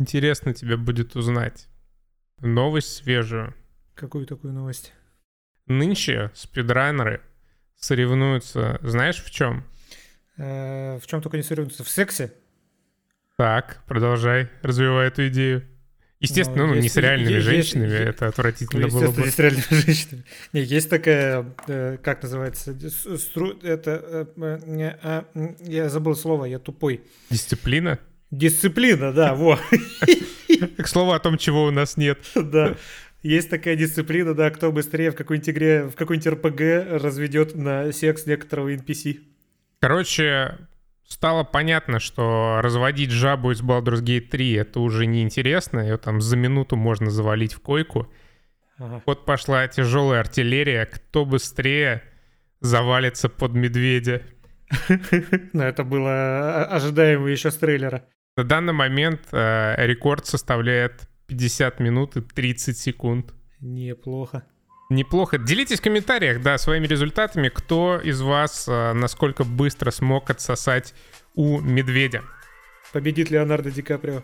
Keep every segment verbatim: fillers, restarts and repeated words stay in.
интересно тебе будет узнать. Новость свежую. Какую такую новость? Нынче спидранеры соревнуются, знаешь, в чем? Э-э, в чем только не соревнуются? В сексе? Так, продолжай, развивай эту идею. Естественно, ну, ну, не с реальными есть, женщинами, есть, это отвратительно ну, было бы. Не с реальными женщинами. Не, есть такая, э, как называется, стру, это, э, э, э, э, я забыл слово, я тупой. Дисциплина? Дисциплина, да, во. К слову о том, чего у нас нет. Да. Есть такая дисциплина, да, кто быстрее в какой-нибудь игре, в какой-нибудь эр пи джи разведет на секс некоторого эн пи си. Короче, стало понятно, что разводить жабу из Baldur's Gate три это уже неинтересно, ее там за минуту можно завалить в койку. Ага. Вот пошла тяжелая артиллерия, кто быстрее завалится под медведя. Но это было ожидаемо еще с трейлера. На данный момент рекорд составляет пятьдесят минут и тридцать секунд. Неплохо. Неплохо. Делитесь в комментариях, да, своими результатами, кто из вас насколько быстро смог отсосать у медведя. Победит Леонардо Ди Каприо.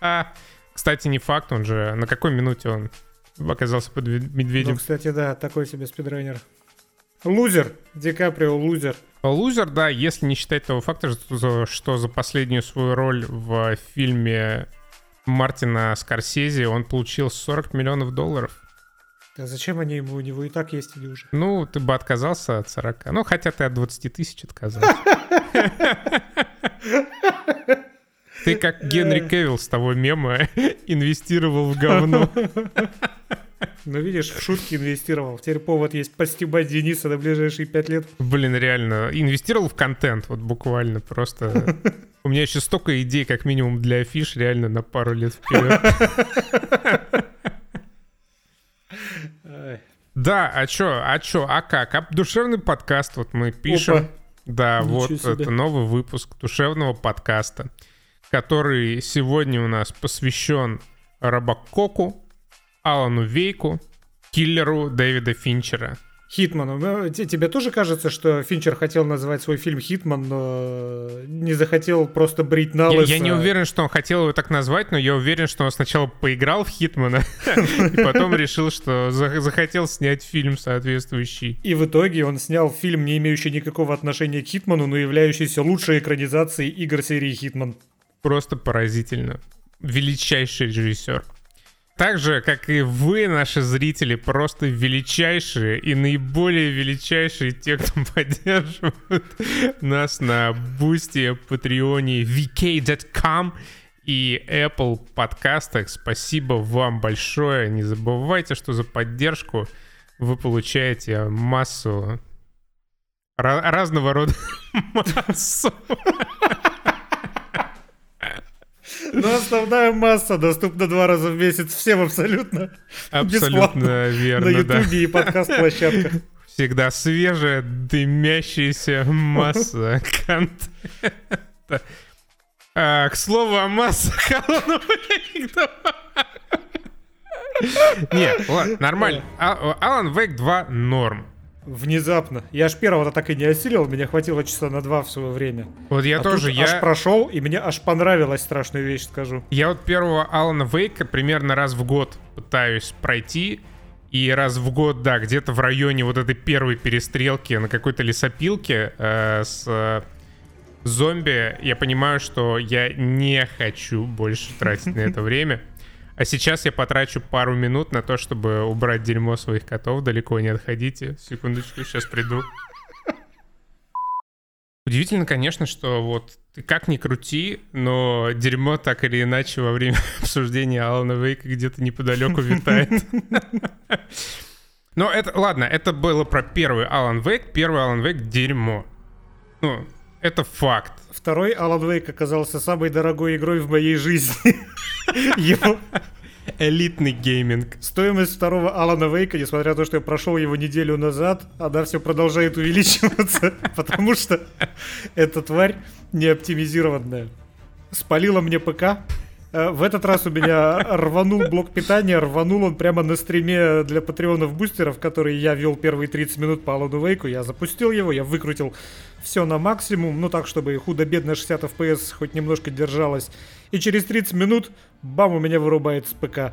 А, кстати, не факт, он же, на какой минуте он оказался под медведем? Ну, кстати, да, такой себе спидранер. Лузер. Ди Каприо лузер. Лузер, да, если не считать того факта, что за последнюю свою роль в фильме Мартина Скорсезе он получил сорок миллионов долларов. Да зачем они ему? У него и так есть или уже? Ну, ты бы отказался от сорока. Ну, хотя ты от двадцати тысяч отказался. Ты как Генри Кавилл с того мема инвестировал в говно. Ну, видишь, в шутки инвестировал. Теперь повод есть постебать Дениса на ближайшие пять лет. Блин, реально. Инвестировал в контент, вот буквально просто. У меня еще столько идей, как минимум, для афиш, реально на пару лет вперед. Да, а чё, а чё, а как? А душевный подкаст вот мы пишем. Опа. Да, ничего вот себе. Это новый выпуск душевного подкаста, который сегодня у нас посвящен Робококу, Алану Вейку, Киллеру Дэвида Финчера. Хитману. Тебе тоже кажется, что Финчер хотел назвать свой фильм «Хитман», но не захотел просто брить на лысо? Я, я не уверен, что он хотел его так назвать, но я уверен, что он сначала поиграл в «Хитмана», и потом решил, что захотел снять фильм соответствующий. И в итоге он снял фильм, не имеющий никакого отношения к «Хитману», но являющийся лучшей экранизацией игр серии «Хитман». Просто поразительно. Величайший режиссер. Так же, как и вы, наши зрители, просто величайшие и наиболее величайшие те, кто поддерживает нас на Boosty, Patreon, ви кей точка ком и Apple подкастах. Спасибо вам большое. Не забывайте, что за поддержку вы получаете массу... Ра- разного рода массу... Но основная масса доступна два раза в месяц всем абсолютно, абсолютно бесплатно верно, на Ютубе, да, и подкаст-площадках. Всегда свежая, дымящаяся масса контента. А, к слову о массах. Не, ладно, нормально. Alan Wake два норм. Внезапно. Я аж первого-то так и не осилил, меня хватило часа на два в свое время. Вот я а тоже, я... аж прошел, и мне аж понравилась страшная вещь, скажу. Я вот первого Алана Вейка примерно раз в год пытаюсь пройти, и раз в год, да, где-то в районе вот этой первой перестрелки на какой-то лесопилке э, с э, зомби, я понимаю, что я не хочу больше тратить на это время. А сейчас я потрачу пару минут на то, чтобы убрать дерьмо своих котов. Далеко не отходите. Секундочку, сейчас приду. Удивительно, конечно, что вот ты как ни крути, но дерьмо так или иначе во время обсуждения Алана Вейка где-то неподалеку витает. Но это, ладно, это было про первый Алан Вейк. Первый Алан Вейк — дерьмо. Ну, это факт. Второй Алан Вейк оказался самой дорогой игрой в моей жизни. Его элитный гейминг. Стоимость второго Алана Вейка, несмотря на то, что я прошел его неделю назад, она все продолжает увеличиваться, потому что эта тварь неоптимизированная спалила мне ПК. В этот раз у меня рванул блок питания, рванул он прямо на стриме для патреонов-бустеров, который я вел первые тридцать минут по Алану Вейку. Я запустил его, я выкрутил все на максимум, ну так, чтобы худо-бедно шестьдесят эф пи эс хоть немножко держалось. И через тридцать минут, бам, у меня вырубает с ПК.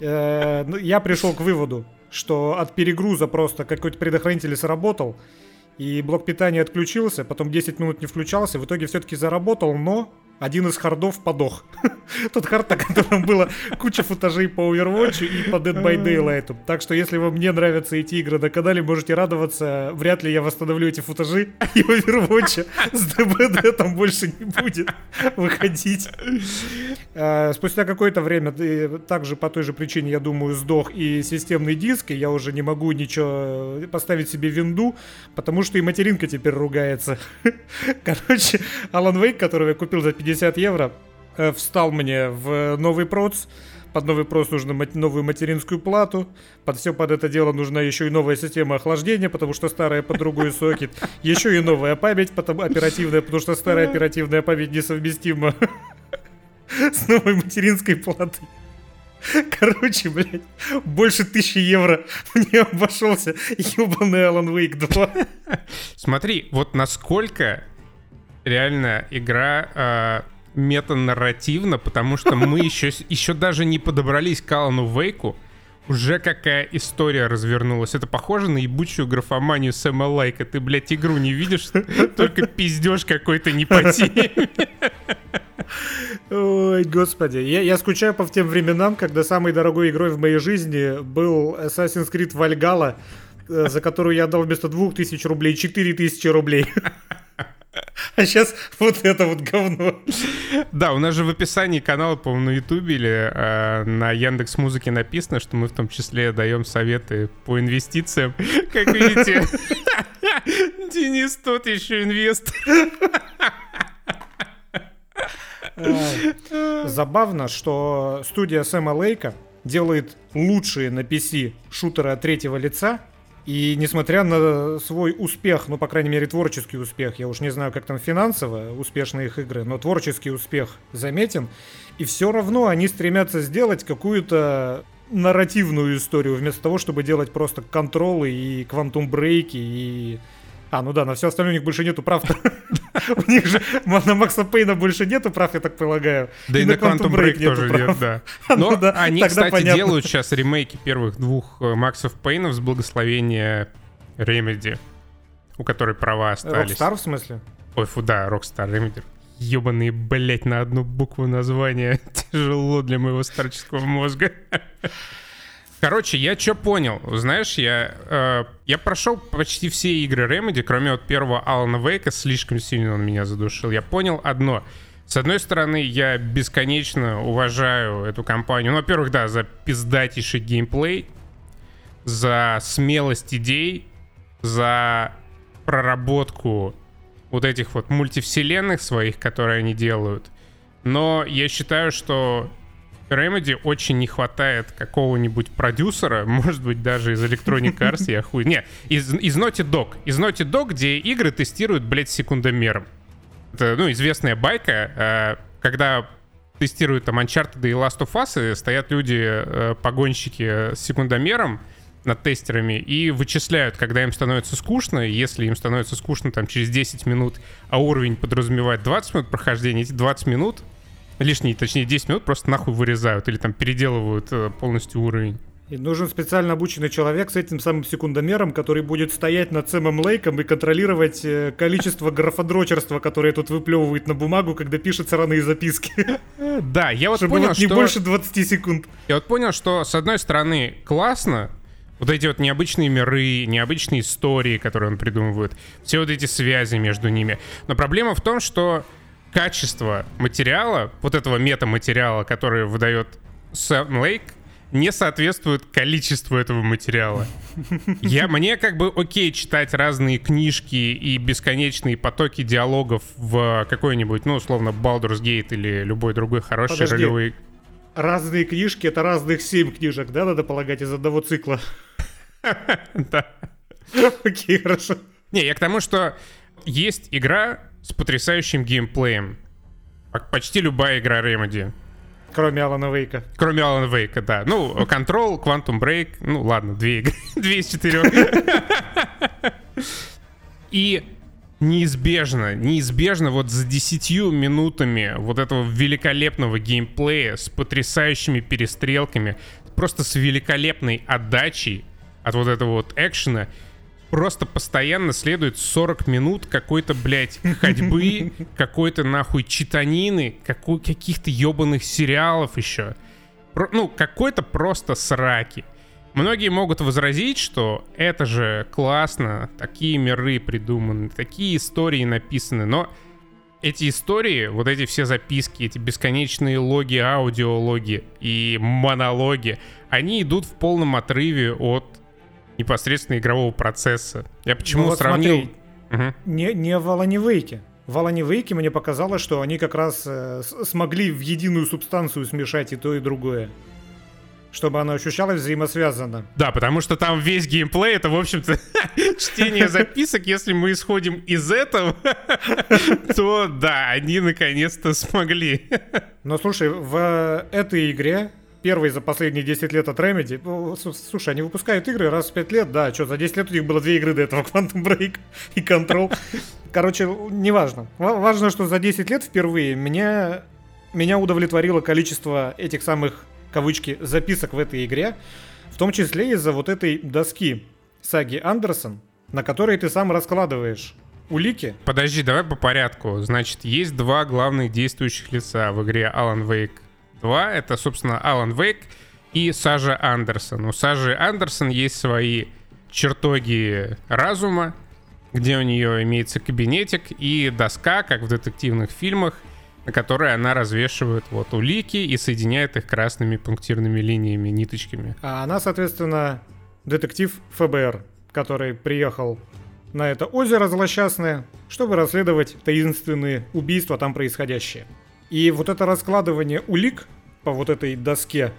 Я пришел к выводу, что от перегруза просто какой-то предохранитель сработал, и блок питания отключился, потом десять минут не включался, в итоге все-таки заработал, но один из хардов подох. Тот хард, на котором было куча футажей по Overwatch и по Dead by Daylight. Так что если вам не нравятся эти игры на канале, можете радоваться. Вряд ли я восстановлю эти футажи, и Overwatch с ди би ди там больше не будет выходить. Спустя какое-то время, также по той же причине, я думаю, сдох и системный диск, и я уже не могу ничего поставить себе винду, потому что и материнка теперь ругается. Короче, Alan Wake, которого я купил за пятьдесят евро, встал мне в новый проц. Под новый проц нужно мат- новую материнскую плату. Под все под это дело нужна еще и новая система охлаждения, потому что старая под другой сокет. Еще и новая память, потом оперативная, потому что старая оперативная память несовместима с новой материнской платой. Короче, блядь, больше тысячи евро мне обошелся ебаный Alan Wake два. Смотри, вот насколько реально игра... Э- метанарративно, потому что мы еще, еще даже не подобрались к Алану Вейку, уже какая история развернулась. Это похоже на ебучую графоманию Сэма Лейка. Ты, блядь, игру не видишь, только пиздеж какой-то не по теме. Ой, господи. Я, я скучаю по тем временам, когда самой дорогой игрой в моей жизни был Assassin's Creed Valhalla, за которую я отдал вместо двух тысяч рублей четыре тысячи рублей. А сейчас вот это вот говно. Да, у нас же в описании канала, по-моему, на Ютубе или э, на Яндекс.Музыке написано, что мы в том числе даем советы по инвестициям. Как видите, Денис тот еще инвестор. Забавно, что студия Сэма Лейка делает лучшие на пи си шутеры от третьего лица. И несмотря на свой успех, ну, по крайней мере, творческий успех, я уж не знаю, как там финансово успешные их игры, но творческий успех заметен, и все равно они стремятся сделать какую-то нарративную историю, вместо того, чтобы делать просто контролы и Quantum Break и... А, ну да, на все остальное у них больше нету прав. У них же на Макса Пейна больше нету прав, я так полагаю. Да и на Quantum Break тоже нет, да. Но они, кстати, делают сейчас ремейки первых двух Максов Пейнов с благословения Remedy, у которой права остались. Rockstar, в смысле? Ой, фу, да, Rockstar, Remedy. Ёбаные, блять, на одну букву названия. Тяжело для моего старческого мозга. Короче, я что понял, знаешь, я, э, я прошел почти все игры Remedy, кроме вот первого Алана Вейка, слишком сильно он меня задушил. Я понял одно. С одной стороны, я бесконечно уважаю эту компанию. Ну, во-первых, да, за пиздатейший геймплей, за смелость идей, за проработку вот этих вот мультивселенных своих, которые они делают. Но я считаю, что... Remedy очень не хватает какого-нибудь продюсера, может быть, даже из Electronic Arts, я хуй... Не, из, из Naughty Dog. Из Naughty Dog, где игры тестируют, блядь, секундомером. Это, ну, известная байка, э, когда тестируют там Uncharted и Last of Us, и стоят люди, э, погонщики с секундомером над тестерами и вычисляют, когда им становится скучно. Если им становится скучно там через десять минут, а уровень подразумевает двадцать минут прохождения, эти двадцать минут... Лишние, точнее, десять минут просто нахуй вырезают или там переделывают э, полностью уровень. И нужен специально обученный человек с этим самым секундомером, который будет стоять над Сэмом Лейком и контролировать э, количество графодрочерства, которое тут выплевывает на бумагу, когда пишет сраные записки. Да, я вот понял, что... не больше двадцати секунд. Я вот понял, что, с одной стороны, классно, вот эти вот необычные миры, необычные истории, которые он придумывает, все вот эти связи между ними. Но проблема в том, что качество материала, вот этого метаматериала, который выдает Сэм Лейк, не соответствует количеству этого материала. Я, мне как бы окей читать разные книжки и бесконечные потоки диалогов в какой-нибудь, ну, условно, Baldur's Gate или любой другой хороший Подожди. ролевой... Разные книжки — это разных семь книжек, да, надо полагать, из одного цикла? Да. Окей, хорошо. Не, я к тому, что есть игра... с потрясающим геймплеем. Почти любая игра Remedy. Кроме Алана Вейка. Кроме Алана Вейка, да. Ну, Control, Quantum Break. Ну, ладно, две игры. Две из четырех. И неизбежно, неизбежно вот за десятью минутами вот этого великолепного геймплея с потрясающими перестрелками, просто с великолепной отдачей от вот этого вот экшена, просто постоянно следует сорок минут какой-то, блядь, ходьбы, какой-то нахуй читанины, какой, каких-то ебаных сериалов еще. Про, ну, какой-то просто сраки. Многие могут возразить, что это же классно, такие миры придуманы, такие истории написаны, но эти истории, вот эти все записки, эти бесконечные логи, аудиологи и монологи, они идут в полном отрыве от непосредственно игрового процесса. Я почему ну, вот сравнил... Смотри, угу. не, не в Alan Wake. В Alan Wake мне показалось, что они как раз э, смогли в единую субстанцию смешать и то, и другое. Чтобы оно ощущалось взаимосвязанно. Да, потому что там весь геймплей — это, в общем-то, чтение записок. Если мы исходим из этого, то да, они наконец-то смогли. Но слушай, в этой игре, первой за последние десять лет от Remedy, слушай, они выпускают игры раз в пять лет, да, что, за десять лет у них было две игры до этого, Quantum Break и Control. Короче, неважно. Важно, что за десять лет впервые меня, меня удовлетворило количество этих самых, кавычки, записок в этой игре, в том числе из-за вот этой доски Саги Андерсон, на которой ты сам раскладываешь улики. Подожди, давай по порядку. Значит, есть два главных действующих лица в игре Alan Wake два. Это, собственно, Alan Wake и Сажа Андерсон. У Сажи Андерсон есть свои чертоги разума, где у нее имеется кабинетик и доска, как в детективных фильмах, на которой она развешивает вот улики и соединяет их красными пунктирными линиями, ниточками. А она, соответственно, детектив эф бэ эр, который приехал на это озеро злосчастное, чтобы расследовать таинственные убийства там происходящие. И вот это раскладывание улик по вот этой доске,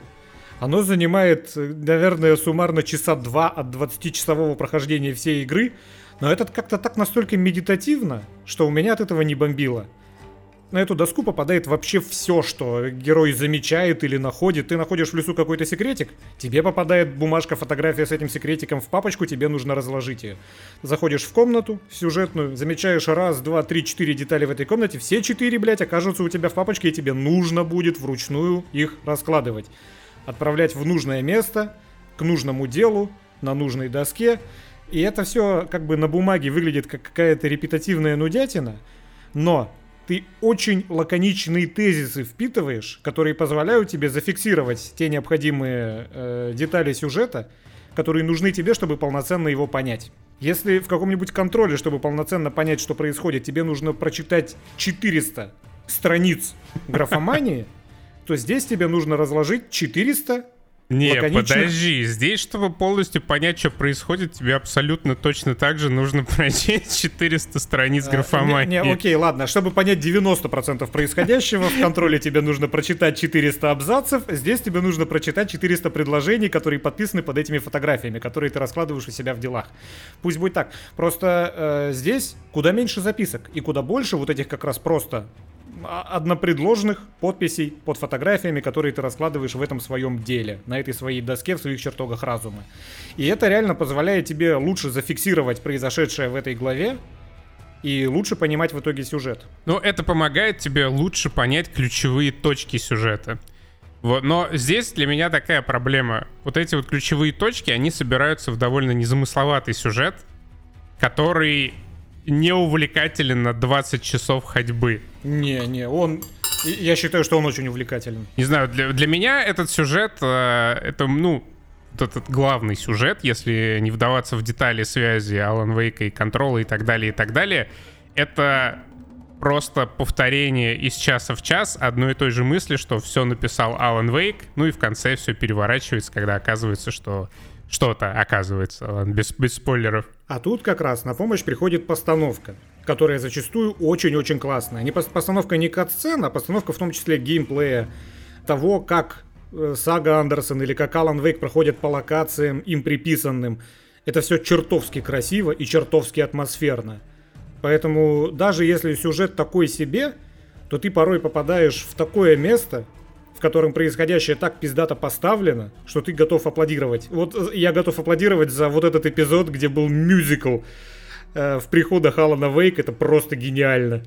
оно занимает, наверное, суммарно часа два от двадцатичасового прохождения всей игры, но это как-то так настолько медитативно, что у меня от этого не бомбило. На эту доску попадает вообще все, что герой замечает или находит. Ты находишь в лесу какой-то секретик, тебе попадает бумажка, фотография с этим секретиком в папочку, тебе нужно разложить ее. Заходишь в комнату сюжетную, замечаешь раз, два, три, четыре детали в этой комнате, все четыре, блядь, окажутся у тебя в папочке, и тебе нужно будет вручную их раскладывать. Отправлять в нужное место, к нужному делу, на нужной доске. И это все как бы на бумаге выглядит как какая-то репетативная нудятина, но... ты очень лаконичные тезисы впитываешь, которые позволяют тебе зафиксировать те необходимые э, детали сюжета, которые нужны тебе, чтобы полноценно его понять. Если в каком-нибудь контроле, чтобы полноценно понять, что происходит, тебе нужно прочитать четыреста страниц графомании, то здесь тебе нужно разложить четыреста Не, лаконичных... подожди, здесь, чтобы полностью понять, что происходит, тебе абсолютно точно так же нужно прочесть четыреста страниц а, графомании. Не, не, окей, ладно, чтобы понять девяносто процентов происходящего, в контроле тебе нужно прочитать четыреста абзацев, здесь тебе нужно прочитать четыреста предложений, которые подписаны под этими фотографиями, которые ты раскладываешь у себя в делах. Пусть будет так, просто э, здесь куда меньше записок и куда больше вот этих как раз просто... однопредложных подписей под фотографиями, которые ты раскладываешь в этом своем деле, на этой своей доске, в своих чертогах разума. И это реально позволяет тебе лучше зафиксировать произошедшее в этой главе и лучше понимать в итоге сюжет. Ну, это помогает тебе лучше понять ключевые точки сюжета. Вот. Но здесь для меня такая проблема. Вот эти вот ключевые точки, они собираются в довольно незамысловатый сюжет, который... не увлекателен на двадцать часов ходьбы. Не-не, он... я считаю, что он очень увлекателен. Не знаю, для, для меня этот сюжет, э, это, ну, вот этот главный сюжет, если не вдаваться в детали связи Alan Wake и Control и так далее, и так далее, это просто повторение из часа в час одной и той же мысли, что все написал Alan Wake, ну и в конце все переворачивается, когда оказывается, что... что-то, оказывается, без, без спойлеров. А тут как раз на помощь приходит постановка, которая зачастую очень-очень классная. Не постановка не кат-сцен, а постановка в том числе геймплея, того, как Сага Андерсон или как Alan Wake проходят по локациям, им приписанным. Это все чертовски красиво и чертовски атмосферно. Поэтому даже если сюжет такой себе, то ты порой попадаешь в такое место... в котором происходящее так пиздато поставлено, что ты готов аплодировать. Вот я готов аплодировать за вот этот эпизод, где был мюзикл э, в приходах Алана Вейка, это просто гениально.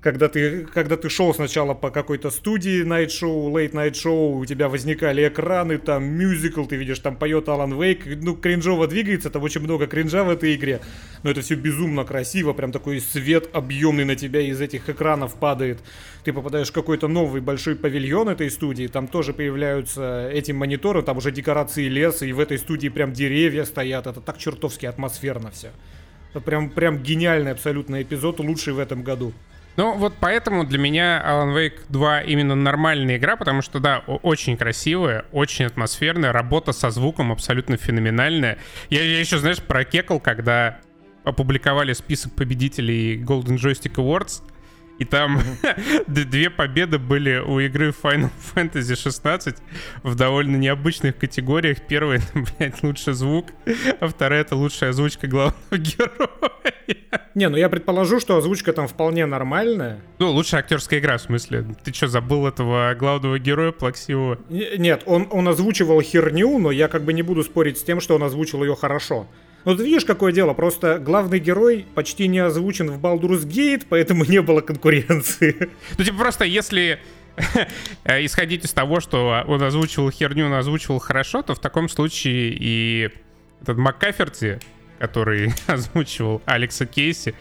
Когда ты, когда ты шел сначала по какой-то студии, найт-шоу, лейт-найт-шоу, у тебя возникали экраны, там мюзикл, ты видишь, там поет Алан Вейк, ну, кринжово двигается, там очень много кринжа в этой игре, но это все безумно красиво, прям такой свет объемный на тебя из этих экранов падает. Ты попадаешь в какой-то новый большой павильон этой студии, там тоже появляются эти мониторы, там уже декорации леса, и в этой студии прям деревья стоят, это так чертовски атмосферно все. Это прям, прям гениальный абсолютно эпизод, лучший в этом году. Ну, вот поэтому для меня Alan Wake два именно нормальная игра, потому что, да, очень красивая, очень атмосферная, работа со звуком абсолютно феноменальная. Я, я еще, знаешь, прокекал, когда опубликовали список победителей Golden Joystick Awards, и там две победы были у игры Final Fantasy шестнадцать в довольно необычных категориях. Первая — это, блядь, лучший звук, а вторая — это лучшая озвучка главного героя. Не, ну я предположу, что озвучка там вполне нормальная. Ну, лучшая актерская игра, в смысле. Ты что, забыл этого главного героя плаксивого? Н- нет, он, он озвучивал херню, но я как бы не буду спорить с тем, что он озвучил ее хорошо. Ну ты видишь, какое дело, просто главный герой почти не озвучен в Baldur's Gate, поэтому не было конкуренции. Ну типа просто если исходить из того, что он озвучивал херню, он озвучивал хорошо, то в таком случае и этот МакКаферти, который озвучивал Алекса Кейси,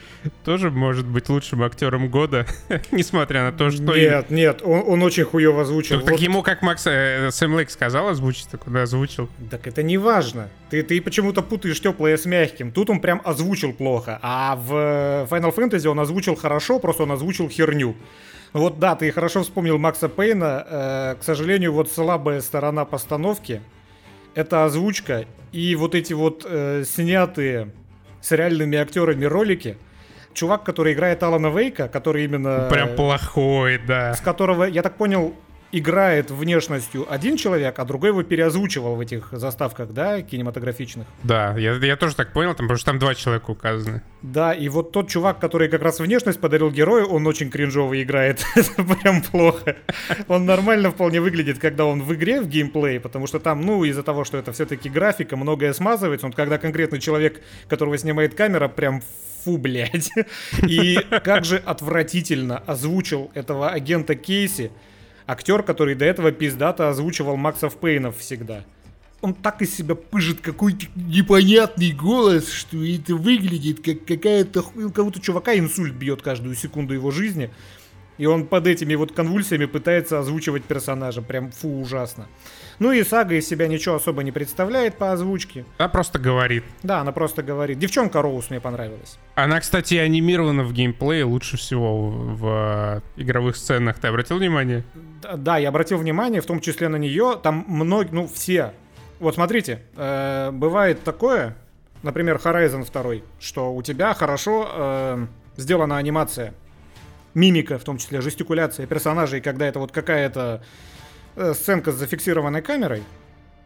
тоже может быть лучшим актером года, несмотря на то, что... Нет, им... нет, он, он очень хуёво озвучил. Ну, вот. Так ему, как Макс, э, Сэм Лейк сказал озвучить, так он озвучил. Так это не важно. Ты, ты почему-то путаешь тёплое с мягким. Тут он прям озвучил плохо, а в Final Fantasy он озвучил хорошо, просто он озвучил херню. Вот да, ты хорошо вспомнил Макса Пейна. Э, к сожалению, вот слабая сторона постановки — это озвучка. И вот эти вот э, снятые с реальными актерами ролики. Чувак, который играет Алана Вейка, который именно... Прям плохой, да. С которого, я так понял, играет внешностью один человек, а другой его переозвучивал в этих заставках, да, кинематографичных. Да, я, я тоже так понял, там, потому что там два человека указаны. Да, и вот тот чувак, который как раз внешность подарил герою, он очень кринжовый играет. Это прям плохо. Он нормально вполне выглядит, когда он в игре, в геймплее, потому что там, ну, из-за того, что это все-таки графика, многое смазывается. Он, когда конкретный человек, которого снимает камера, прям... Фу, блядь. И как же отвратительно озвучил этого агента Кейси актер, который до этого пиздато озвучивал Максов Пейнов всегда. Он так из себя пыжит какой-то непонятный голос, что это выглядит как какая-то... У кого-то чувака инсульт бьет каждую секунду его жизни, и он под этими вот конвульсиями пытается озвучивать персонажа. Прям фу, ужасно. Ну и Сага из себя ничего особо не представляет по озвучке. Она просто говорит. Да, она просто говорит. Девчонка Роуз мне понравилась. Она, кстати, анимирована в геймплее лучше всего в игровых сценах. Ты обратил внимание? Да, да, я обратил внимание, в том числе на нее. Там многие, ну все. Вот смотрите, э, бывает такое, например, Horizon два, что у тебя хорошо э, сделана анимация. Мимика, в том числе жестикуляция персонажей, когда это вот какая-то... сценка с зафиксированной камерой.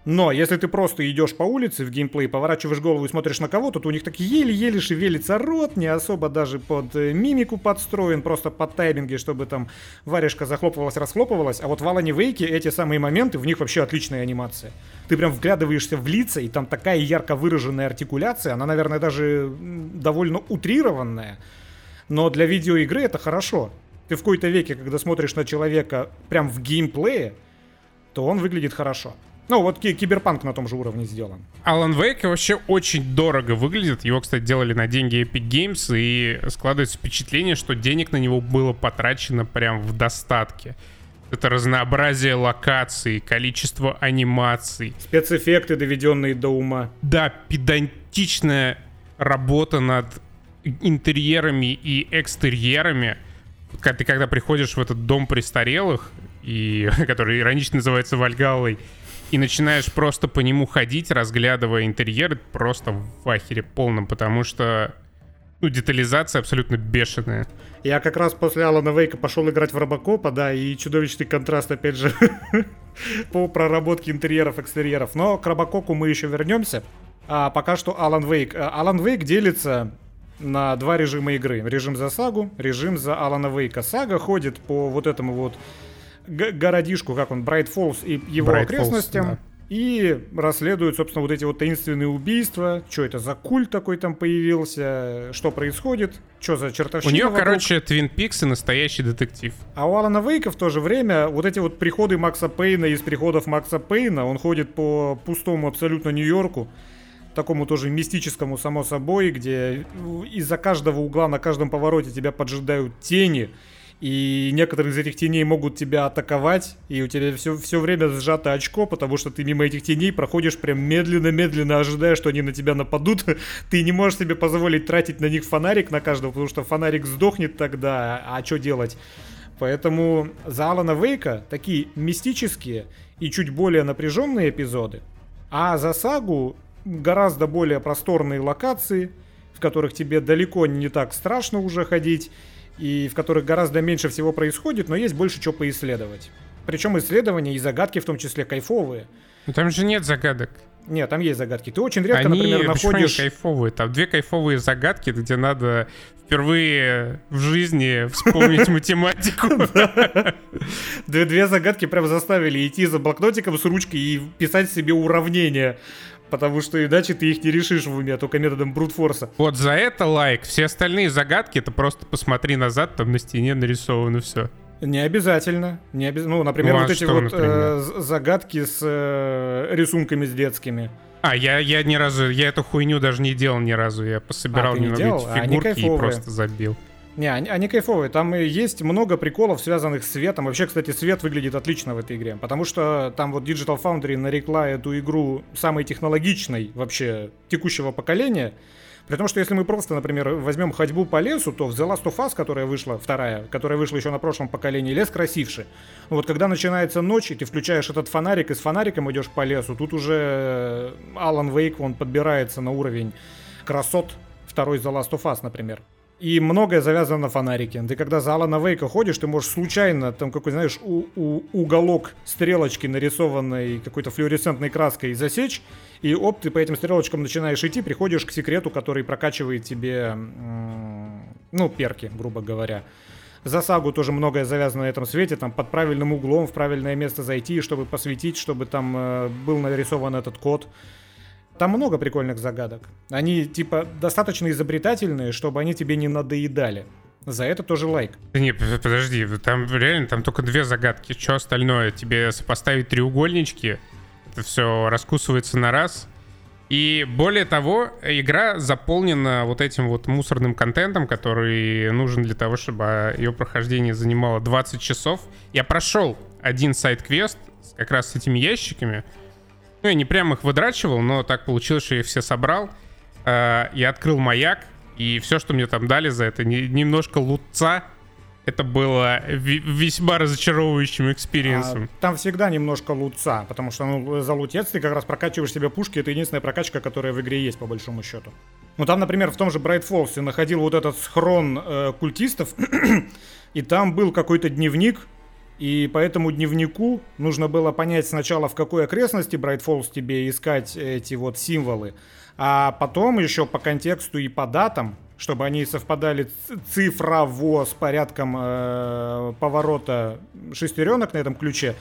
Но если ты просто идешь по улице в геймплее, поворачиваешь голову и смотришь на кого-то, то у них так еле-еле шевелится рот, не особо даже под мимику подстроен, просто под тайминги, чтобы там варежка захлопывалась, расхлопывалась. А вот в Алане Вейке эти самые моменты, в них вообще отличная анимация. Ты прям вглядываешься в лица, и там такая ярко выраженная артикуляция, она, наверное, даже довольно утрированная. Но для видеоигры это хорошо. Ты в какой-то веке, когда смотришь на человека прям в геймплее, то он выглядит хорошо. Ну, вот Киберпанк на том же уровне сделан. Alan Wake вообще очень дорого выглядит. Его, кстати, делали на деньги Epic Games, и складывается впечатление, что денег на него было потрачено прям в достатке. Это разнообразие локаций, количество анимаций. Спецэффекты, доведенные до ума. Да, педантичная работа над интерьерами и экстерьерами. Ты когда приходишь в этот дом престарелых, и, который иронично называется Вальгаллой, и начинаешь просто по нему ходить, разглядывая интерьер, просто в ахере полном, потому что ну, детализация абсолютно бешеная. Я как раз после Алана Вейка пошел играть в Робокопа, да, и чудовищный контраст, опять же, по проработке интерьеров, экстерьеров. Но к Робокопу мы еще вернемся. А пока что Alan Wake. Alan Wake делится на два режима игры. Режим за сагу, режим за Алана Вейка. Сага ходит по вот этому вот городишку, как он, Брайт Фоллс и его Bright окрестностям. Falls, да. И расследуют, собственно, вот эти вот таинственные убийства. Что это за культ такой там появился? Что происходит? Что за чертовщина у нее, вокруг? Короче, Твин Пикс и настоящий детектив. А у Алана Вейка в то же время вот эти вот приходы Макса Пейна из приходов Макса Пейна. Он ходит по пустому абсолютно Нью-Йорку, такому тоже мистическому, само собой, где из-за каждого угла, на каждом повороте тебя поджидают тени. И некоторые из этих теней могут тебя атаковать, и у тебя все, все время сжато очко, потому что ты мимо этих теней проходишь прям медленно-медленно, ожидая, что они на тебя нападут. Ты не можешь себе позволить тратить на них фонарик, на каждого, потому что фонарик сдохнет тогда, а что делать? Поэтому за Алана Вейка такие мистические и чуть более напряженные эпизоды, а за Сагу гораздо более просторные локации, в которых тебе далеко не так страшно уже ходить, и в которых гораздо меньше всего происходит, но есть больше чего поисследовать. Причем исследования и загадки в том числе кайфовые. Но там же нет загадок. Нет, там есть загадки. Ты очень редко, они, например, находишь... Они кайфовые. Там две кайфовые загадки, где надо впервые в жизни вспомнить математику. Две загадки прям заставили идти за блокнотиком с ручкой и писать себе уравнения. Потому что иначе ты их не решишь в уме, только методом брутфорса. Вот за это лайк. Все остальные загадки, это просто посмотри назад, там на стене нарисовано все. Не обязательно. Не оби... Ну, например, ну, а вот что, эти вот э, загадки с э, рисунками с детскими. А, я, я ни разу, я эту хуйню даже не делал ни разу. Я пособирал а, немного эти фигурки и просто забил. Не, они, они кайфовые. Там есть много приколов, связанных с светом. Вообще, кстати, свет выглядит отлично в этой игре. Потому что там вот Digital Foundry нарекла эту игру самой технологичной вообще текущего поколения. При том, что если мы просто, например, возьмем ходьбу по лесу, то в The Last of Us, которая вышла, вторая, которая вышла еще на прошлом поколении, лес красивше. Но вот когда начинается ночь, и ты включаешь этот фонарик, и с фонариком идешь по лесу, тут уже Алан Вейк, он подбирается на уровень красот второй The Last of Us, например. И многое завязано на фонарике. Ты когда за Алана Вейка ходишь, ты можешь случайно, там какой, знаешь, у- у- уголок стрелочки, нарисованной какой-то флуоресцентной краской, засечь. И оп, ты по этим стрелочкам начинаешь идти, приходишь к секрету, который прокачивает тебе, м- ну, перки, грубо говоря. За Сагу тоже многое завязано на этом свете, там под правильным углом в правильное место зайти, чтобы посветить, чтобы там э- был нарисован этот код. Там много прикольных загадок. Они, типа, достаточно изобретательные, чтобы они тебе не надоедали. За это тоже лайк. Не, подожди, там реально там только две загадки. Что остальное? Тебе сопоставить треугольнички, это все раскусывается на раз. И более того, игра заполнена вот этим вот мусорным контентом, который нужен для того, чтобы ее прохождение занимало двадцать часов. Я прошел один сайд-квест как раз с этими ящиками. Ну, я не прям их выдрачивал, но так получилось, что я их все собрал. Я открыл маяк, и все, что мне там дали за это, немножко лутца. Это было весьма разочаровывающим экспириенсом. А, там всегда немножко лутца, потому что ну, за лутец ты как раз прокачиваешь себе пушки. Это единственная прокачка, которая в игре есть, по большому счету. Ну, там, например, в том же Bright Falls я находил вот этот схрон э, культистов, и там был какой-то дневник. И по этому дневнику нужно было понять сначала, в какой окрестности Bright Falls тебе искать эти вот символы, а потом еще по контексту и по датам, чтобы они совпадали цифрово с порядком э, поворота шестеренок на этом ключе.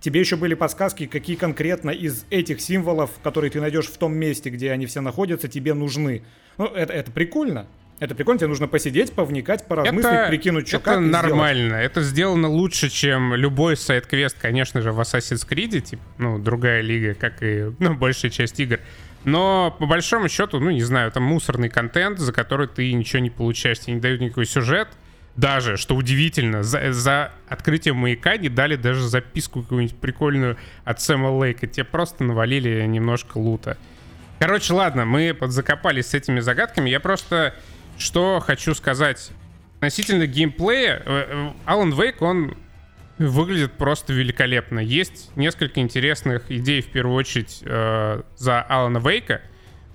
Тебе еще были подсказки, какие конкретно из этих символов, которые ты найдешь в том месте, где они все находятся, тебе нужны. Ну, это, это прикольно. Это прикольно, тебе нужно посидеть, повникать, поразмыслить, это, прикинуть, что как. Это нормально, сделать. Это сделано лучше, чем любой сайд-квест, конечно же, в Assassin's Creed, типа, ну, другая лига, как и ну, большая часть игр. Но, по большому счету, ну, не знаю, там мусорный контент, за который ты ничего не получаешь, тебе не дают никакой сюжет. Даже, что удивительно, за, за открытие маяка не дали даже записку какую-нибудь прикольную от Сэма Лейка, тебе просто навалили немножко лута. Короче, ладно, мы подзакопались с этими загадками, я просто... Что хочу сказать относительно геймплея. Alan Wake, он выглядит просто великолепно. Есть несколько интересных идей, в первую очередь, э, за Алана Вейка.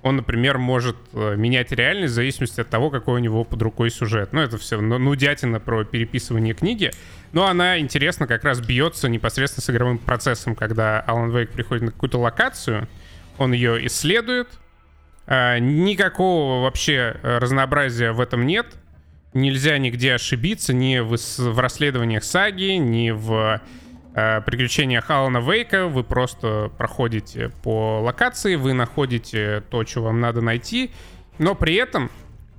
Он, например, может менять реальность в зависимости от того, какой у него под рукой сюжет. Ну, это все нудятина про переписывание книги. Но она, интересно, как раз бьется непосредственно с игровым процессом, когда Alan Wake приходит на какую-то локацию, он ее исследует. Никакого вообще разнообразия в этом нет. Нельзя нигде ошибиться. Ни в расследованиях саги, ни в э, приключениях Алана Вейка. Вы просто проходите по локации, вы находите то, что вам надо найти, но при этом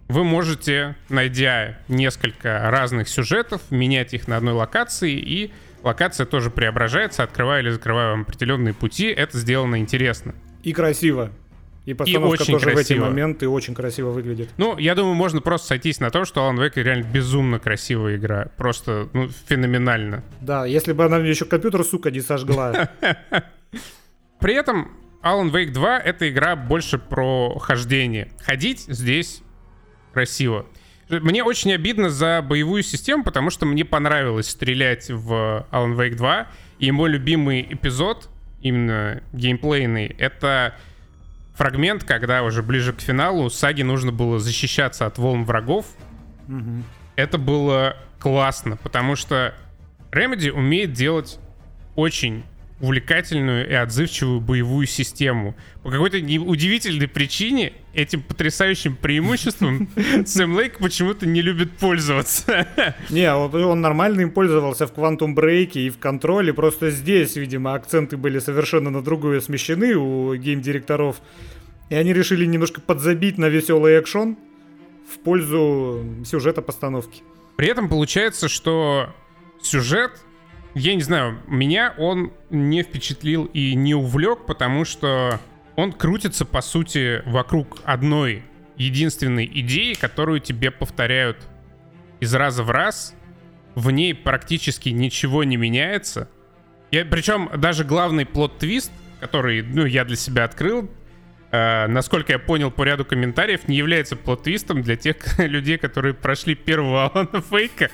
вы можете, найдя несколько разных сюжетов, менять их на одной локации, и локация тоже преображается, открывая или закрывая вам определенные пути. Это сделано интересно. И красиво. И постановка и тоже красиво. В эти моменты очень красиво выглядит. Ну, я думаю, можно просто сойтись на том, что Alan Wake реально безумно красивая игра. Просто, ну, феноменально. Да, если бы она мне еще компьютер, сука, не сожгла. При этом Alan Wake два — это игра больше про хождение. Ходить здесь красиво. Мне очень обидно за боевую систему, потому что мне понравилось стрелять в Alan Wake два. И мой любимый эпизод, именно геймплейный, это фрагмент, когда уже ближе к финалу саги нужно было защищаться от волн врагов. Mm-hmm. Это было классно, потому что Remedy умеет делать очень увлекательную и отзывчивую боевую систему. По какой-то удивительной причине этим потрясающим преимуществом Сэм Лейк почему-то не любит пользоваться. Не, он нормально им пользовался в Quantum Break и в Control, просто здесь, видимо, акценты были совершенно на другое смещены у гейм-директоров, и они решили немножко подзабить на веселый экшен в пользу сюжета постановки. При этом получается, что сюжет, я не знаю, меня он не впечатлил и не увлек, потому что он крутится, по сути, вокруг одной единственной идеи, которую тебе повторяют из раза в раз. В ней практически ничего не меняется. Я, причем даже главный плот-твист, который, ну, я для себя открыл, э, насколько я понял по ряду комментариев, не является плот-твистом для тех людей, которые прошли первого Алана Вейка.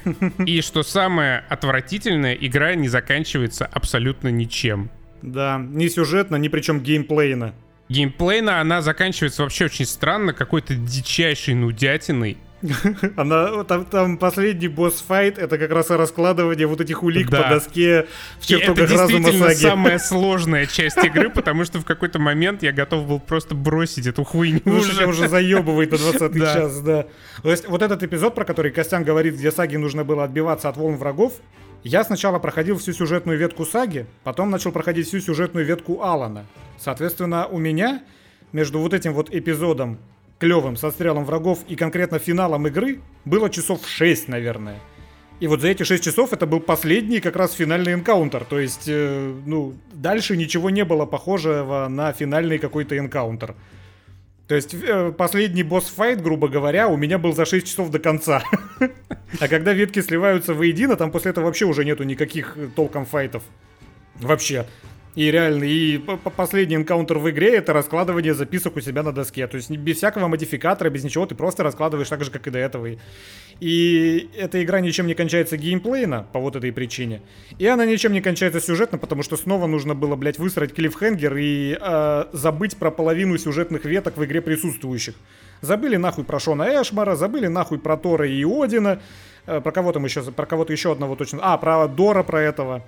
И что самое отвратительное, игра не заканчивается абсолютно ничем. Да, ни сюжетно, ни причем геймплейно. Геймплейно она заканчивается вообще очень странно, какой-то дичайшей нудятиной. Она, там, там последний босс-файт — это как раз раскладывание вот этих улик, да, по доске в чертогах разума Саги. Это действительно самая сложная часть игры, потому что в какой-то момент я готов был просто бросить эту хуйню. Уже уже заебывает на двадцатый час, да. То есть вот этот эпизод, про который Костян говорит, где Саге нужно было отбиваться от волн врагов, я сначала проходил всю сюжетную ветку Саги, потом начал проходить всю сюжетную ветку Алана. Соответственно, у меня между вот этим вот эпизодом клевым, с отстрелом врагов, и конкретно финалом игры было часов шесть, наверное. И вот за эти шесть часов это был последний как раз финальный энкаунтер. То есть, э, ну, дальше ничего не было похожего на финальный какой-то энкаунтер. То есть э, последний босс-файт, грубо говоря, у меня был за шесть часов до конца. А когда ветки сливаются воедино, там после этого вообще уже нету никаких толком файтов. Вообще. И реально, и последний энкаунтер в игре — это раскладывание записок у себя на доске. То есть без всякого модификатора, без ничего, ты просто раскладываешь так же, как и до этого. И эта игра ничем не кончается геймплейно по вот этой причине. И она ничем не кончается сюжетно, потому что снова нужно было, блядь, высрать клиффхенгер и э, забыть про половину сюжетных веток в игре присутствующих. Забыли нахуй про Шона Эшмара, забыли нахуй про Тора и Одина. Э, про кого там еще, про кого-то еще одного точно. А, про Дора, про этого.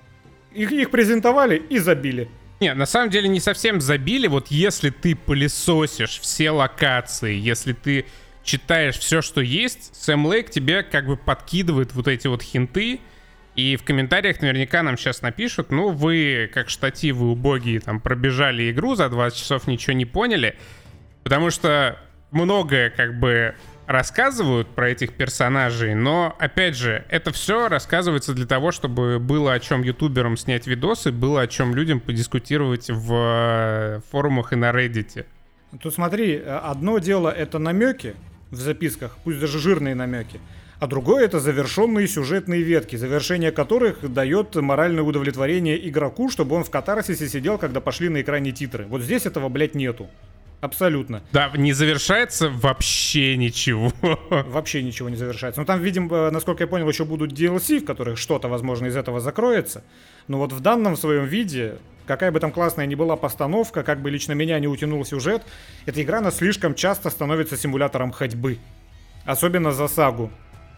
Их, их презентовали и забили. Не, на самом деле не совсем забили. Вот если ты пылесосишь все локации, если ты читаешь все, что есть, Сэм Лейк тебе как бы подкидывает вот эти вот хинты. И в комментариях наверняка нам сейчас напишут: ну вы, как штативы убогие, там пробежали игру, за двадцать часов ничего не поняли. Потому что многое как бы рассказывают про этих персонажей, но, опять же, это все рассказывается для того, чтобы было о чем ютуберам снять видосы, было о чем людям подискутировать в форумах и на Reddit. Тут смотри, одно дело — это намеки в записках, пусть даже жирные намеки, а другое — это завершенные сюжетные ветки, завершение которых дает моральное удовлетворение игроку, чтобы он в катарсисе сидел, когда пошли на экране титры. Вот здесь этого, блядь, нету. Абсолютно. Да, не завершается вообще ничего. Вообще ничего не завершается. Ну там, видимо, насколько я понял, еще будут ди эл си, в которых что-то, возможно, из этого закроется. Но вот в данном своем виде, какая бы там классная ни была постановка, как бы лично меня не утянул сюжет, эта игра, она слишком часто становится симулятором ходьбы. Особенно за сагу.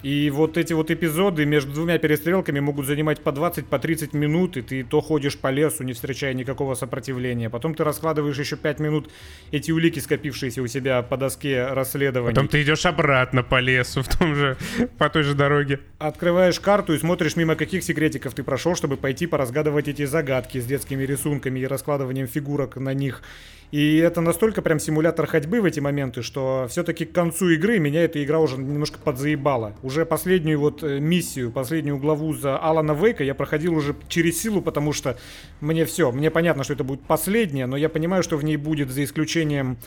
И вот эти вот эпизоды между двумя перестрелками могут занимать по двадцать, по тридцать минут, и ты то ходишь по лесу, не встречая никакого сопротивления. Потом ты раскладываешь еще пять минут эти улики, скопившиеся у себя по доске расследований. Потом ты идешь обратно по лесу, в том же, по той же дороге. Открываешь карту и смотришь, мимо каких секретиков ты прошел, чтобы пойти поразгадывать эти загадки с детскими рисунками и раскладыванием фигурок на них. И это настолько прям симулятор ходьбы в эти моменты, что все-таки к концу игры меня эта игра уже немножко подзаебала. Уже последнюю вот миссию, последнюю главу за Алана Вейка я проходил уже через силу, потому что мне все, мне понятно, что это будет последняя, но я понимаю, что в ней будет, за исключением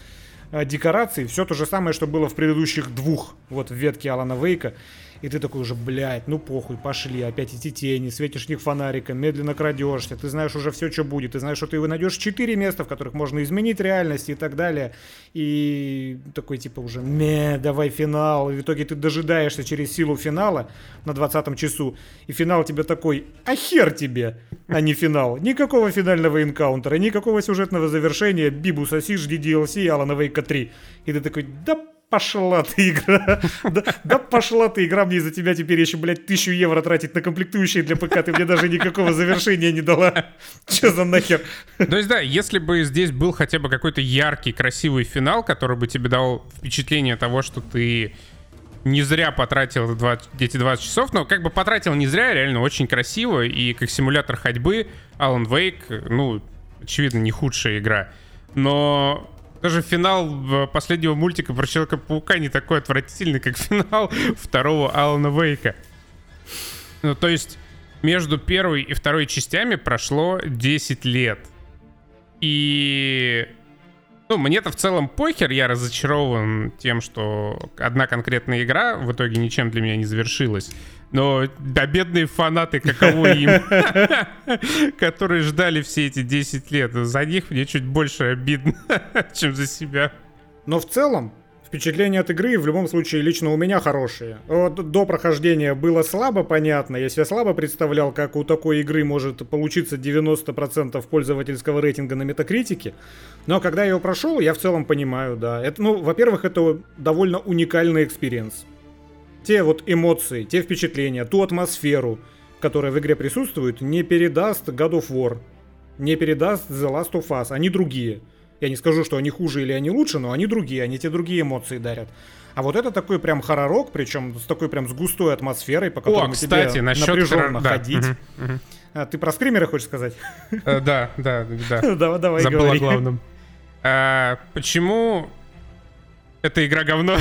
декораций, все то же самое, что было в предыдущих двух, вот в ветке Алана Вейка. И ты такой уже, блядь, ну похуй, пошли, опять эти тени, светишь в них фонариком, медленно крадешься, ты знаешь уже все, что будет, ты знаешь, что ты найдешь четыре места, в которых можно изменить реальность и так далее, и такой типа уже, мэ, давай финал, и в итоге ты дожидаешься через силу финала на двадцатом часу, и финал тебе такой, а хер тебе, а не финал, никакого финального энкаунтера, никакого сюжетного завершения, бибу соси, жди ди эл си и Алана Вейка три, и ты такой, да пошла ты игра. Да, да пошла ты игра, мне из-за тебя теперь еще, блядь, тысячу евро тратить на комплектующие для ПК. Ты мне даже никакого завершения не дала. Че за нахер? То есть да, если бы здесь был хотя бы какой-то яркий, красивый финал, который бы тебе дал впечатление того, что ты не зря потратил двадцать, эти двадцать часов, но как бы потратил не зря, реально очень красиво. И как симулятор ходьбы Alan Wake, ну, очевидно, не худшая игра. Но... даже финал последнего мультика про Человека-паука не такой отвратительный, как финал второго Алана Вейка. Ну, то есть, между первой и второй частями прошло десять лет. И... ну, мне-то в целом похер, я разочарован тем, что одна конкретная игра в итоге ничем для меня не завершилась. Но да, бедные фанаты, каково им, которые ждали все эти десять лет, за них мне чуть больше обидно, чем за себя. Но в целом впечатления от игры в любом случае лично у меня хорошие. До прохождения было слабо понятно. Я себе слабо представлял, как у такой игры может получиться девяносто процентов пользовательского рейтинга на метакритике. Но когда я его прошел, я в целом понимаю, да. Это, ну, во-первых, это довольно уникальный экспириенс. Те вот эмоции, те впечатления, ту атмосферу, которая в игре присутствует, не передаст God of War, не передаст The Last of Us, они другие. Я не скажу, что они хуже или они лучше, но они другие, они те другие эмоции дарят. А вот это такой прям хорророк, причем с такой прям с густой атмосферой, по которому О, кстати, тебе насчет напряженно хор... ходить. Да. Угу, угу. А, ты про скримеры хочешь сказать? Да, да, да. Давай, забыл о главном. Почему... эта игра говно.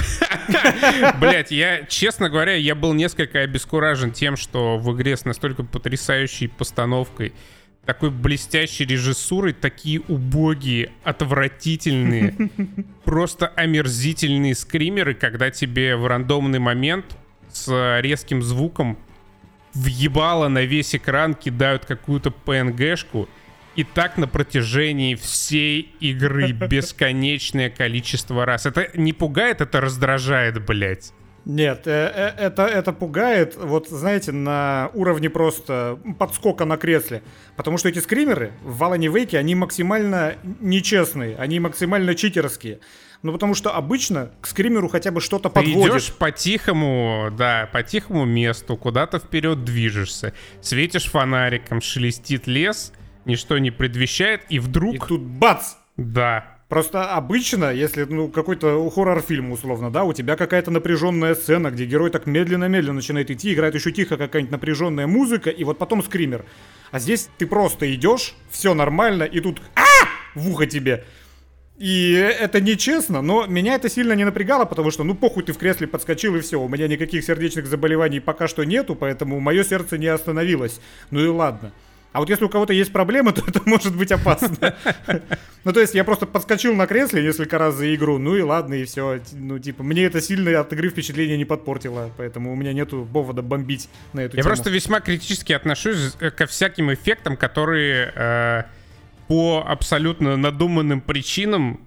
Блять, я, честно говоря, я был несколько обескуражен тем, что в игре с настолько потрясающей постановкой, такой блестящей режиссурой, такие убогие, отвратительные, просто омерзительные скримеры, когда тебе в рандомный момент с резким звуком въебало на весь экран, кидают какую-то пи эн джи-шку. И так на протяжении всей игры бесконечное количество раз. Это не пугает, это раздражает, блять. Нет, это, это пугает, вот знаете, на уровне просто подскока на кресле. Потому что эти скримеры в Алане Вейке, они максимально нечестные, они максимально читерские. Ну потому что обычно к скримеру хотя бы что-то подводит. Ты идешь по тихому, да, по тихому месту, куда-то вперед движешься, светишь фонариком, шелестит лес... ничто не предвещает, и вдруг... и тут бац! Да. Просто обычно, если, ну, какой-то хоррор-фильм, условно, да, у тебя какая-то напряженная сцена, где герой так медленно-медленно начинает идти, играет еще тихо какая-нибудь напряженная музыка, и вот потом скример. А здесь ты просто идешь, все нормально, и тут а в ухо тебе. И это нечестно, но меня это сильно не напрягало, потому что, ну, похуй, ты в кресле подскочил и все, у меня никаких сердечных заболеваний пока что нету, поэтому мое сердце не остановилось. Ну и ладно. А вот если у кого-то есть проблемы, то это может быть опасно. Ну, то есть я просто подскочил на кресле несколько раз за игру, ну и ладно, и все. Ну, типа, мне это сильно от игры впечатление не подпортило, поэтому у меня нету повода бомбить на эту тему. Я просто весьма критически отношусь ко всяким эффектам, которые э, по абсолютно надуманным причинам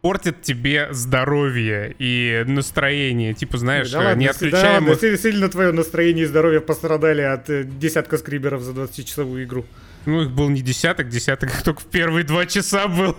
портят тебе здоровье и настроение. Типа, знаешь, да ладно, неотключаемых... Да ладно, сильно твое настроение и здоровье пострадали от десятка скримеров за двадцатичасовую игру. Ну, их был не десяток, десяток только в первые два часа было.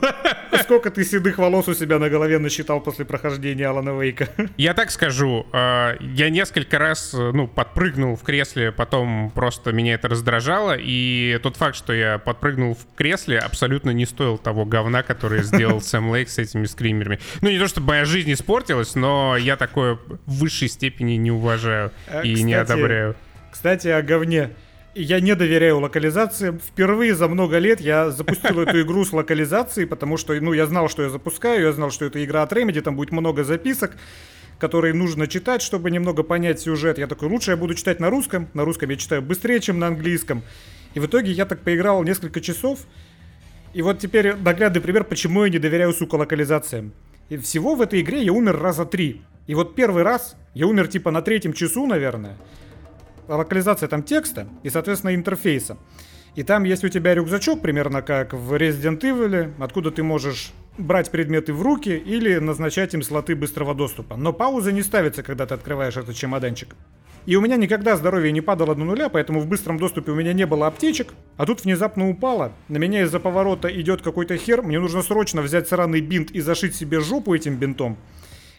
Сколько ты седых волос у себя на голове насчитал после прохождения Алана Вейка? Я так скажу, я несколько раз, ну, подпрыгнул в кресле, потом просто меня это раздражало, и тот факт, что я подпрыгнул в кресле, абсолютно не стоил того говна, которое сделал Сэм Лейк с этими скримерами. Ну, не то, чтобы моя жизнь испортилась, но я такое в высшей степени не уважаю и кстати, не одобряю. Кстати, о говне. Я не доверяю локализации. Впервые за много лет я запустил эту игру с локализацией, потому что, ну, я знал, что я запускаю, я знал, что это игра от Remedy, там будет много записок, которые нужно читать, чтобы немного понять сюжет. Я такой, лучше я буду читать на русском. На русском я читаю быстрее, чем на английском. И в итоге я так поиграл несколько часов. И вот теперь наглядный пример, почему я не доверяю, сука, локализациям. И всего в этой игре я умер раза три. И вот первый раз я умер типа на третьем часу, наверное. Локализация там текста и, соответственно, интерфейса. И там есть у тебя рюкзачок, примерно как в Resident Evil, откуда ты можешь брать предметы в руки или назначать им слоты быстрого доступа. Но пауза не ставится, когда ты открываешь этот чемоданчик. И у меня никогда здоровье не падало до нуля, поэтому в быстром доступе у меня не было аптечек. А тут внезапно упало. На меня из-за поворота идет какой-то хер. Мне нужно срочно взять сраный бинт и зашить себе жопу этим бинтом.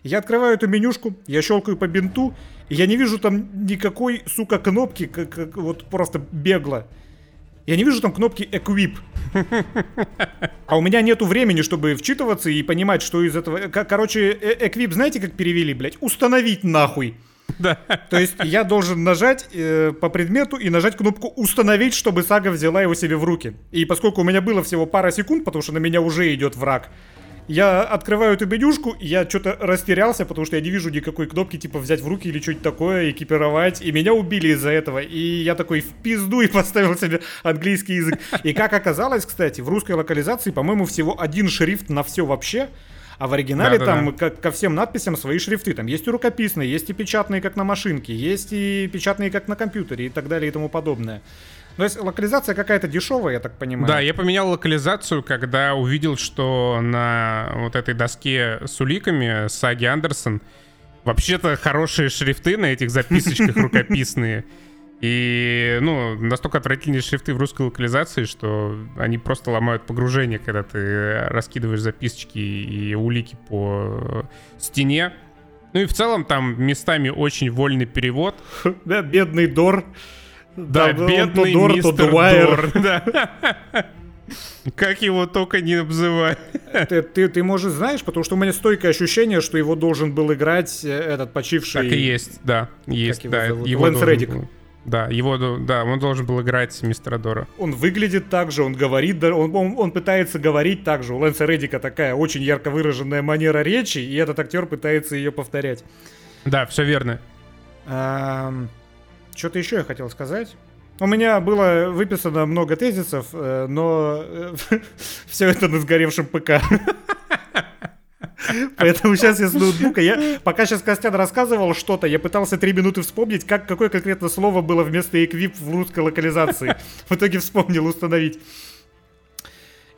Я открываю эту менюшку, я щелкаю по бинту, и я не вижу там никакой, сука, кнопки, как, как вот просто бегло. Я не вижу там кнопки Equip. А у меня нету времени, чтобы вчитываться и понимать, что из этого... Короче, Equip, знаете, как перевели, блядь? Установить нахуй. Да. То есть я должен нажать э, по предмету и нажать кнопку «Установить», чтобы Сага взяла его себе в руки. И поскольку у меня было всего пара секунд, потому что на меня уже идет враг, я открываю эту менюшку, я что-то растерялся, потому что я не вижу никакой кнопки, типа, взять в руки или что-нибудь такое, экипировать, и меня убили из-за этого, и я такой в пизду и поставил себе английский язык. И как оказалось, кстати, в русской локализации, по-моему, всего один шрифт на все вообще, а в оригинале да, там да, да. Ко-, ко всем надписям свои шрифты, там есть и рукописные, есть и печатные, как на машинке, есть и печатные, как на компьютере, и так далее, и тому подобное. То есть локализация какая-то дешевая, я так понимаю. Да, я поменял локализацию, когда увидел, что на вот этой доске с уликами Саги Андерсон вообще-то хорошие шрифты на этих записочках рукописные. И, ну, настолько отвратительные шрифты в русской локализации, что они просто ломают погружение, когда ты раскидываешь записочки и улики по стене. Ну и в целом там местами очень вольный перевод. Да, бедный Дор. Да, да, бедный то Дор, мистер то Дуайер. Дор, да. Как его только не обзывай. Ты, ты, ты, может, знаешь, потому что у меня стойкое ощущение, что его должен был играть этот почивший... Так и есть, да. Есть, его да. Зовут? Его Лэнс Реддик. Был, да, его, да, он должен был играть мистера Дора. Он выглядит так же, он говорит, он, он, он пытается говорить так же. У Лэнса Реддика такая очень ярко выраженная манера речи, и этот актер пытается ее повторять. Да, все верно. Эм... Что-то еще я хотел сказать. У меня было выписано много тезисов, но все это на сгоревшем ПК. Поэтому сейчас я с ноутбука... Я, пока сейчас Костян рассказывал что-то, я пытался три минуты вспомнить, как, какое конкретно слово было вместо «эквип» в русской локализации. В итоге вспомнил «установить».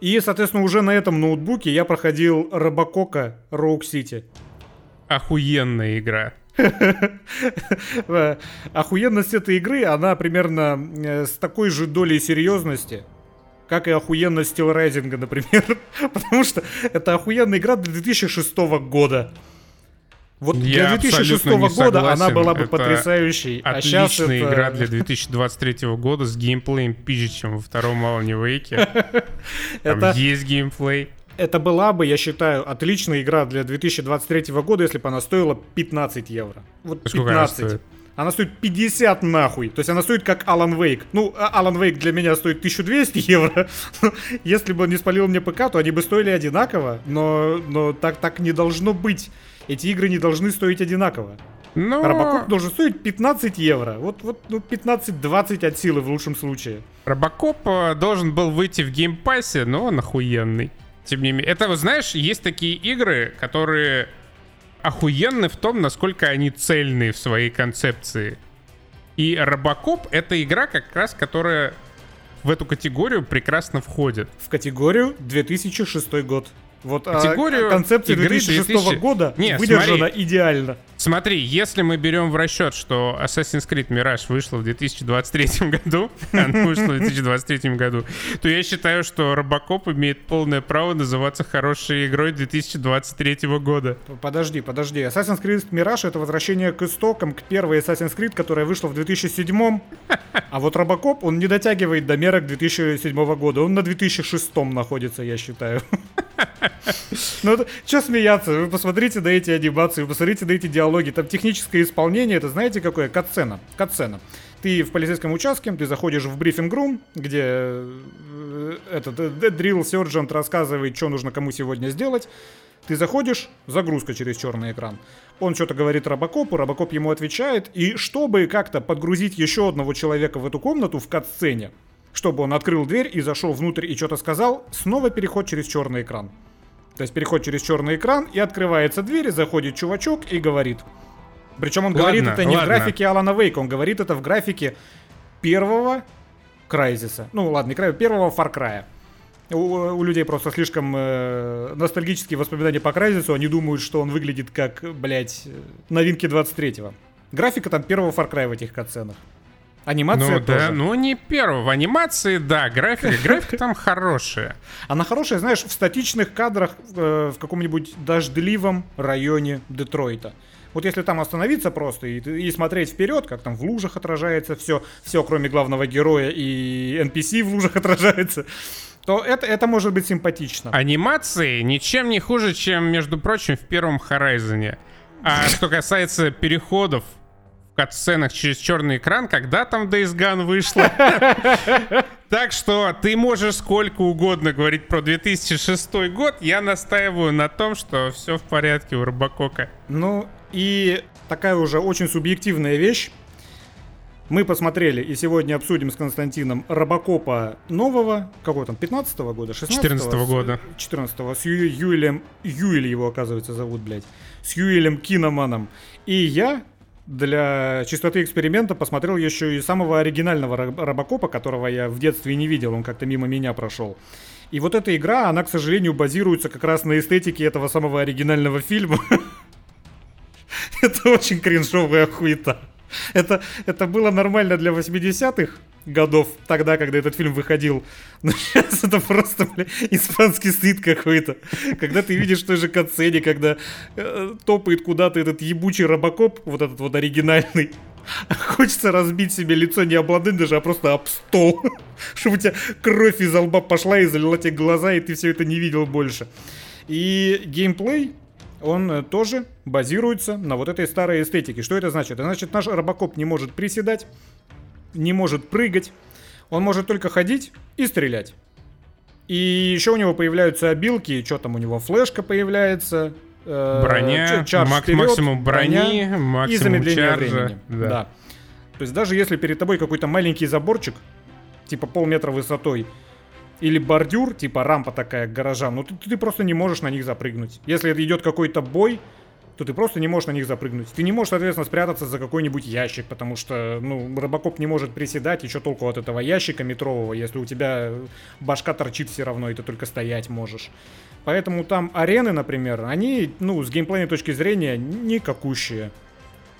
И, соответственно, уже на этом ноутбуке я проходил RoboCop: Rogue City. Охуенная игра. Охуенность этой игры, она примерно с такой же долей серьезности, как и охуенность Steel Rising, например. Потому что это охуенная игра для две тысячи шестого года. Вот я для две тысячи шестого года согласен. Она была бы это потрясающей. Отличная а сейчас это... игра для две тысячи двадцать третьего года с геймплеем пизже, чем во втором Alan Wake. Там это... есть геймплей. Это была бы, я считаю, отличная игра для две тысячи двадцать третьего года, если бы она стоила пятнадцать евро. Вот пятнадцать. Она стоит? Она стоит пятьдесят нахуй. То есть она стоит как Alan Wake. Ну, Alan Wake для меня стоит тысяча двести евро. Если бы он не спалил мне ПК, то они бы стоили одинаково. Но, но так, так не должно быть. Эти игры не должны стоить одинаково. Но... Робокоп должен стоить пятнадцать евро. Вот, вот ну, пятнадцать-двадцать от силы в лучшем случае. Робокоп должен был выйти в геймпассе, но он охуенный. Тем не менее, это, знаешь, есть такие игры, которые охуенны в том, насколько они цельные в своей концепции. И RoboCop — это игра, как раз, которая в эту категорию прекрасно входит. В категорию две тысячи шестой год. Вот категорию а, концепция две тысячи шестого года Нет, выдержана смотри, идеально. Смотри, если мы берем в расчет, что Assassin's Creed Mirage вышла в две тысячи двадцать третьем году, она вышла в две тысячи двадцать третьем году, то я считаю, что RoboCop имеет полное право называться хорошей игрой две тысячи двадцать третьего года. Подожди, подожди. Assassin's Creed Mirage — это возвращение к истокам, к первой Assassin's Creed, которая вышла в две тысячи седьмом. А вот RoboCop, он не дотягивает до мерок две тысячи седьмого года. Он на две тысячи шестом находится, я считаю. Ну, что смеяться? Вы посмотрите на эти анимации, вы посмотрите на эти диалоги. Там техническое исполнение, это знаете какое? Катсцена. Катсцена. Ты в полицейском участке, ты заходишь в брифинг-рум, где этот drill sergeant рассказывает, что нужно кому сегодня сделать. Ты заходишь, загрузка через черный экран. Он что-то говорит RoboCop'у, RoboCop ему отвечает. И чтобы как-то подгрузить еще одного человека в эту комнату в катсцене, чтобы он открыл дверь и зашел внутрь и что-то сказал, снова переход через черный экран. То есть переход через черный экран, и открывается дверь, и заходит чувачок и говорит. Причем он ладно, говорит это не ладно. в графике Алана Вейка, он говорит это в графике первого Крайзиса. Ну ладно, не край, первого Far Cry. У, у людей просто слишком э, ностальгические воспоминания по Крайзису, они думают, что он выглядит как, блять, новинки двадцать третьего. Графика там первого Far Cry в этих катсценах. Анимация ну, тоже. Да, ну, не первого. Анимации, да, графика. Графика там хорошая. Она хорошая, знаешь, в статичных кадрах э, в каком-нибудь дождливом районе Детройта. Вот если там остановиться просто и, и смотреть вперед, как там в лужах отражается все, все, кроме главного героя и эн пи си в лужах отражается, то это, это может быть симпатично. Анимации ничем не хуже, чем, между прочим, в первом Horizon. А что касается переходов катсценах через черный экран, когда там Days Gone вышла. Так что ты можешь сколько угодно говорить про две тысячи шестой год, я настаиваю на том, что все в порядке у Робокока. Ну и такая уже очень субъективная вещь. Мы посмотрели и сегодня обсудим с Константином Робокопа нового, какого там, пятнадцатого года, шестнадцатого? четырнадцатого года. четырнадцатого, с Ю- Юэлем, Юэль его, оказывается, зовут, блядь, с Юэлем Киноманом. И я для чистоты эксперимента посмотрел еще и самого оригинального Робокопа, которого я в детстве не видел, он как-то мимо меня прошел. И вот эта игра, она, к сожалению, базируется как раз на эстетике этого самого оригинального фильма. Это очень кринжовая хуета. Это, это было нормально для восьмидесятых годов, тогда, когда этот фильм выходил. Но сейчас это просто, бля, испанский стыд какой-то. Когда ты видишь в той же катсцене, когда э, топает куда-то этот ебучий робокоп, вот этот вот оригинальный. Хочется разбить себе лицо не об ладонь даже, а просто об стол. Чтобы у тебя кровь из лба пошла и залила тебе глаза, и ты все это не видел больше. И геймплей... он тоже базируется на вот этой старой эстетике. Что это значит? Это значит, наш робокоп не может приседать, не может прыгать, он может только ходить и стрелять. И еще у него появляются обилки, что там у него, флешка появляется, э, броня, чарж мак- вперед, максимум брони, броня, максимум и замедление чаржа, времени. Да. Да. То есть даже если перед тобой какой-то маленький заборчик, типа полметра высотой, или бордюр, типа рампа такая к гаражам, ну ты, ты просто не можешь на них запрыгнуть. Если идет какой-то бой, то ты просто не можешь на них запрыгнуть. Ты не можешь, соответственно, спрятаться за какой-нибудь ящик, потому что, ну, робокоп не может приседать, и что толку от этого ящика метрового, если у тебя башка торчит все равно, и ты только стоять можешь. Поэтому там арены, например, они, ну, с геймплейной точки зрения, никакущие.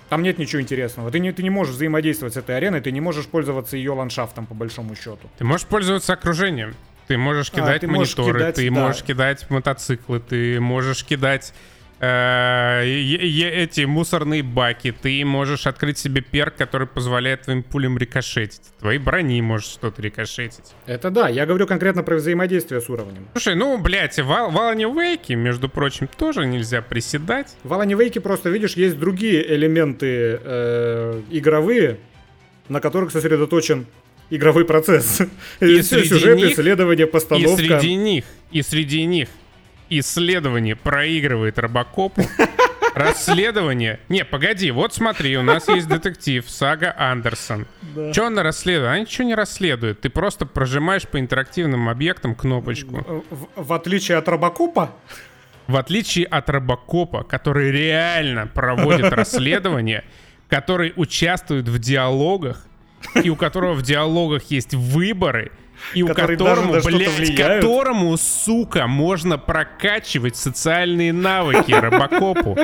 Там нет ничего интересного. Ты не, ты не можешь взаимодействовать с этой ареной, ты не можешь пользоваться ее ландшафтом, по большому счету. Ты можешь пользоваться окружением. Ты можешь кидать а, ты мониторы, можешь кидать, ты да. можешь кидать мотоциклы, ты можешь кидать э, э, эти мусорные баки, ты можешь открыть себе перк, который позволяет твоим пулям рикошетить. Твоей брони можешь что-то рикошетить. Это да, я говорю конкретно про взаимодействие с уровнем. Слушай, ну, блядь, в Alan Wake, между прочим, тоже нельзя приседать. В Alan Wake просто, видишь, есть другие элементы э, игровые, на которых сосредоточен игровой процесс. И сюжет, них, исследование, постановка. И среди них, и среди них исследование проигрывает Робокопу. Расследование. Не, погоди, вот смотри, у нас есть детектив Сага Андерсон. Да. Че она расследует? Она ничего не расследует. Ты просто прожимаешь по интерактивным объектам кнопочку. В, в отличие от Робокопа? В отличие от Робокопа, который реально проводит расследование, который участвует в диалогах, и у которого в диалогах есть выборы, и у которого, блядь, которому, сука, можно прокачивать социальные навыки робокопу.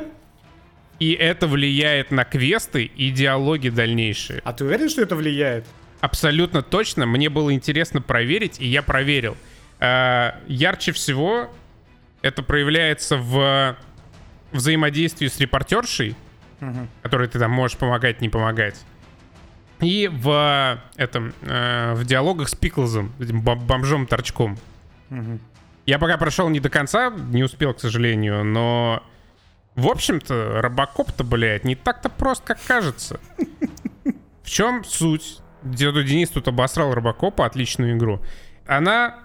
И это влияет на квесты и диалоги дальнейшие. А ты уверен, что это влияет? Абсолютно точно. Мне было интересно проверить, и я проверил. А, ярче всего это проявляется в взаимодействии с репортершей, угу. которой ты там можешь помогать, не помогать. И в, этом, э, в диалогах с Пиклзом, этим бомжом-торчком. Угу. Я пока прошел не до конца, не успел, к сожалению, но... В общем-то, робокоп-то, блядь, не так-то прост, как кажется. В чем суть? Деду Денис тут обосрал робокопа, отличную игру. Она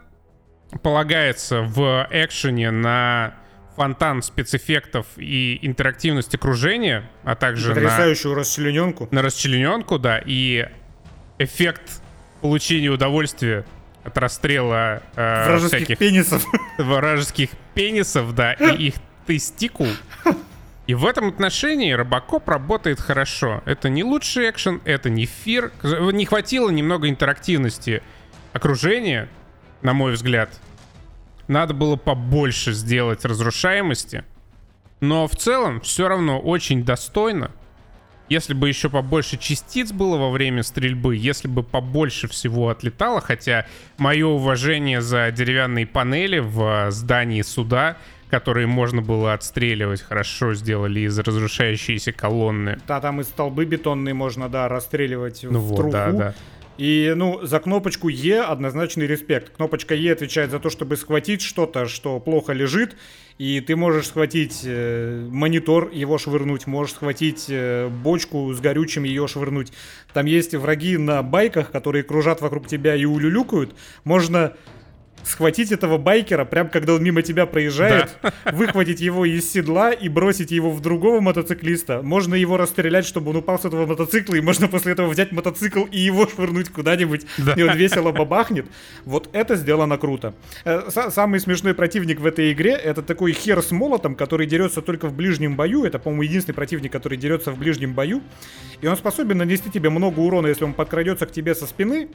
полагается в экшене на фонтан спецэффектов и интерактивность окружения, а также потрясающую на... расчлененку. На расчлененку, да, и эффект получения удовольствия от расстрела э, вражеских всяких... пенисов. Вражеских пенисов, да, и их стикул. И в этом отношении робокоп работает хорошо. Это не лучший экшен, это не фир. Не хватило немного интерактивности окружения, на мой взгляд. Надо было побольше сделать разрушаемости. Но в целом все равно очень достойно. Если бы еще побольше частиц было во время стрельбы, если бы побольше всего отлетало, хотя мое уважение за деревянные панели в здании суда, которые можно было отстреливать, хорошо сделали из разрушающейся колонны. Да, там и столбы бетонные можно, да, расстреливать ну в вот, труху. Да, да. И, ну, за кнопочку Е однозначный респект. Кнопочка Е отвечает за то, чтобы схватить что-то, что плохо лежит, и ты можешь схватить э, монитор, его швырнуть, можешь схватить э, бочку с горючим, ее швырнуть. Там есть враги на байках, которые кружат вокруг тебя и улюлюкают. Можно... схватить этого байкера, прям когда он мимо тебя проезжает, да. выхватить его из седла и бросить его в другого мотоциклиста. Можно его расстрелять, чтобы он упал с этого мотоцикла, и можно после этого взять мотоцикл и его швырнуть куда-нибудь, да. и он весело бабахнет. Вот это сделано круто. Самый смешной противник в этой игре — это такой хер с молотом, который дерется только в ближнем бою. Это, по-моему, единственный противник, который дерется в ближнем бою. И он способен нанести тебе много урона, если он подкрадется к тебе со спины.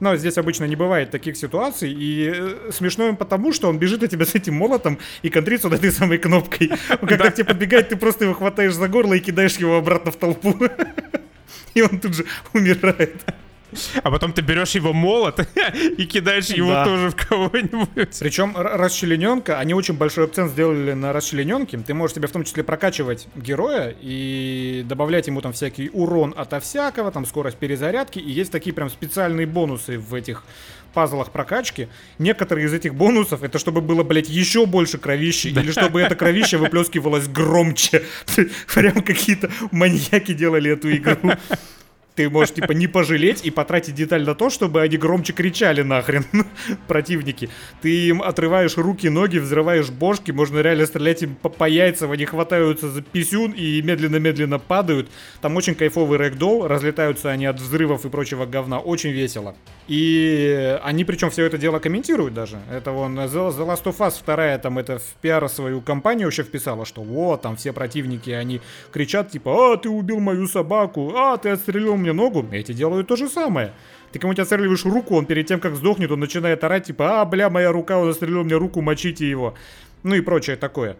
Но здесь обычно не бывает таких ситуаций, и смешно им потому, что он бежит от тебя с этим молотом и контрится над этой самой кнопкой. Когда к тебе подбегает, ты просто его хватаешь за горло и кидаешь его обратно в толпу. И он тут же умирает. А потом ты берешь его молот и кидаешь его да. тоже в кого-нибудь. Причем расчлененка, они очень большой акцент сделали на расчлененке. Ты можешь себе в том числе прокачивать героя и добавлять ему там всякий урон ото всякого, там скорость перезарядки. И есть такие прям специальные бонусы в этих пазлах прокачки. Некоторые из этих бонусов — это чтобы было, блять, еще больше кровищи, да. или чтобы это кровище выплескивалось громче. Прям какие-то маньяки делали эту игру. Ты можешь, типа, не пожалеть и потратить деталь на то, чтобы они громче кричали нахрен, противники. Ты им отрываешь руки, ноги, взрываешь бошки, можно реально стрелять им по, по яйцам, они хватаются за писюн и медленно-медленно падают. Там очень кайфовый рэгдолл, разлетаются они от взрывов и прочего говна, очень весело. И они, причем, все это дело комментируют даже. Это вон The Last of Us вторая, там, это в пиар свою компанию вообще вписала, что вот, там, все противники, они кричат, типа, а, ты убил мою собаку, а, ты отстрелил мне ногу, эти делают то же самое. Ты кому-нибудь отстреливаешь руку, он перед тем, как сдохнет, он начинает орать, типа, а, бля, моя рука, он отстрелил мне руку, мочите его. Ну и прочее такое.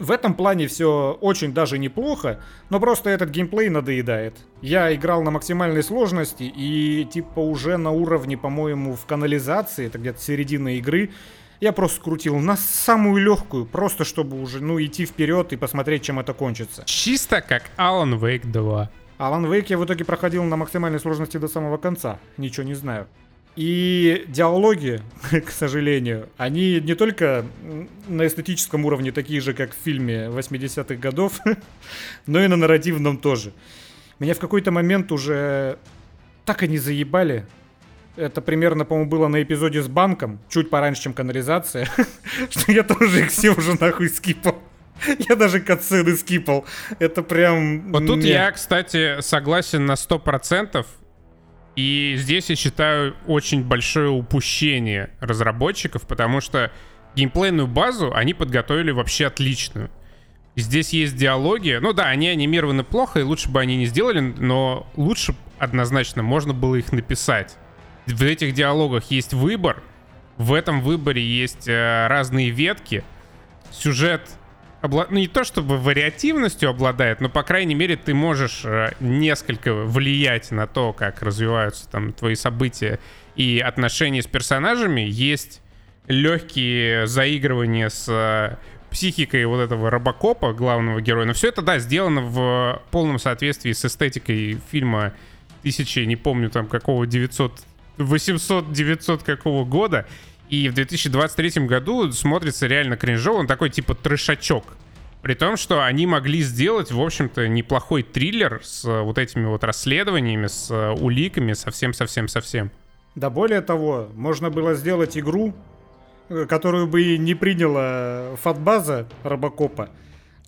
В этом плане все очень даже неплохо, но просто этот геймплей надоедает. Я играл на максимальной сложности и, типа, уже на уровне, по-моему, в канализации, это где-то середина игры, я просто скрутил на самую легкую, просто чтобы уже, ну, идти вперед и посмотреть, чем это кончится. Чисто как Alan Wake два. Alan Wake я в итоге проходил на максимальной сложности до самого конца, ничего не знаю. И диалоги, к сожалению, они не только на эстетическом уровне такие же, как в фильме восьмидесятых годов, но и на нарративном тоже. Меня в какой-то момент уже так и не заебали. Это примерно, по-моему, было на эпизоде с банком, чуть пораньше, чем канализация, что я тоже их все уже нахуй скипал. Я даже катсцены скипал. Это прям... Вот тут не... я, кстати, согласен на сто процентов. И здесь я считаю очень большое упущение разработчиков, потому что геймплейную базу они подготовили вообще отличную. Здесь есть диалоги. Ну да, они анимированы плохо, и лучше бы они не сделали, но лучше однозначно можно было их написать. в этих диалогах есть выбор, в этом выборе есть э, разные ветки, сюжет обла... ну, не то чтобы вариативностью обладает, но, по крайней мере, ты можешь э, несколько влиять на то, как развиваются там твои события и отношения с персонажами. Есть легкие заигрывания с э, психикой вот этого робокопа, главного героя. Но все это, да, сделано в полном соответствии с эстетикой фильма тысячи, не помню там какого, девятьсот, восемьсот, девятьсот какого года. И в две тысячи двадцать третьем году смотрится реально кринжово, он такой типа трешачок. При том, что они могли сделать, в общем-то, неплохой триллер с вот этими вот расследованиями, с уликами, совсем-совсем-совсем. Да более того, можно было сделать игру, которую бы не приняла фатбаза Робокопа,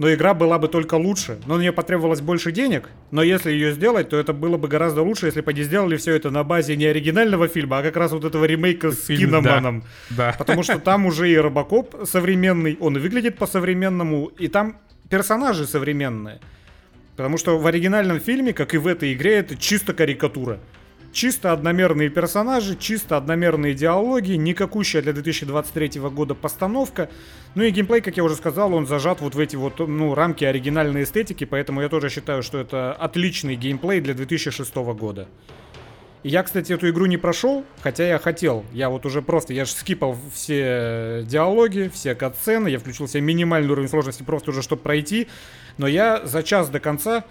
но игра была бы только лучше. Но мне потребовалось больше денег, но если ее сделать, то это было бы гораздо лучше, если бы они сделали все это на базе не оригинального фильма, а как раз вот этого ремейка с Фильм, Киноманом. Да. Потому что там уже и Робокоп современный, он и выглядит по-современному, и там персонажи современные. Потому что в оригинальном фильме, как и в этой игре, это чисто карикатура. Чисто одномерные персонажи, чисто одномерные диалоги, никакущая для две тысячи двадцать третьего года постановка. Ну и геймплей, как я уже сказал, он зажат вот в эти вот, ну, рамки оригинальной эстетики, поэтому я тоже считаю, что это отличный геймплей для две тысячи шестого года. И я, кстати, эту игру не прошел, хотя я хотел. Я вот уже просто, я же скипал все диалоги, все катсцены, я включил себе минимальный уровень сложности просто уже, чтобы пройти. Но я за час до конца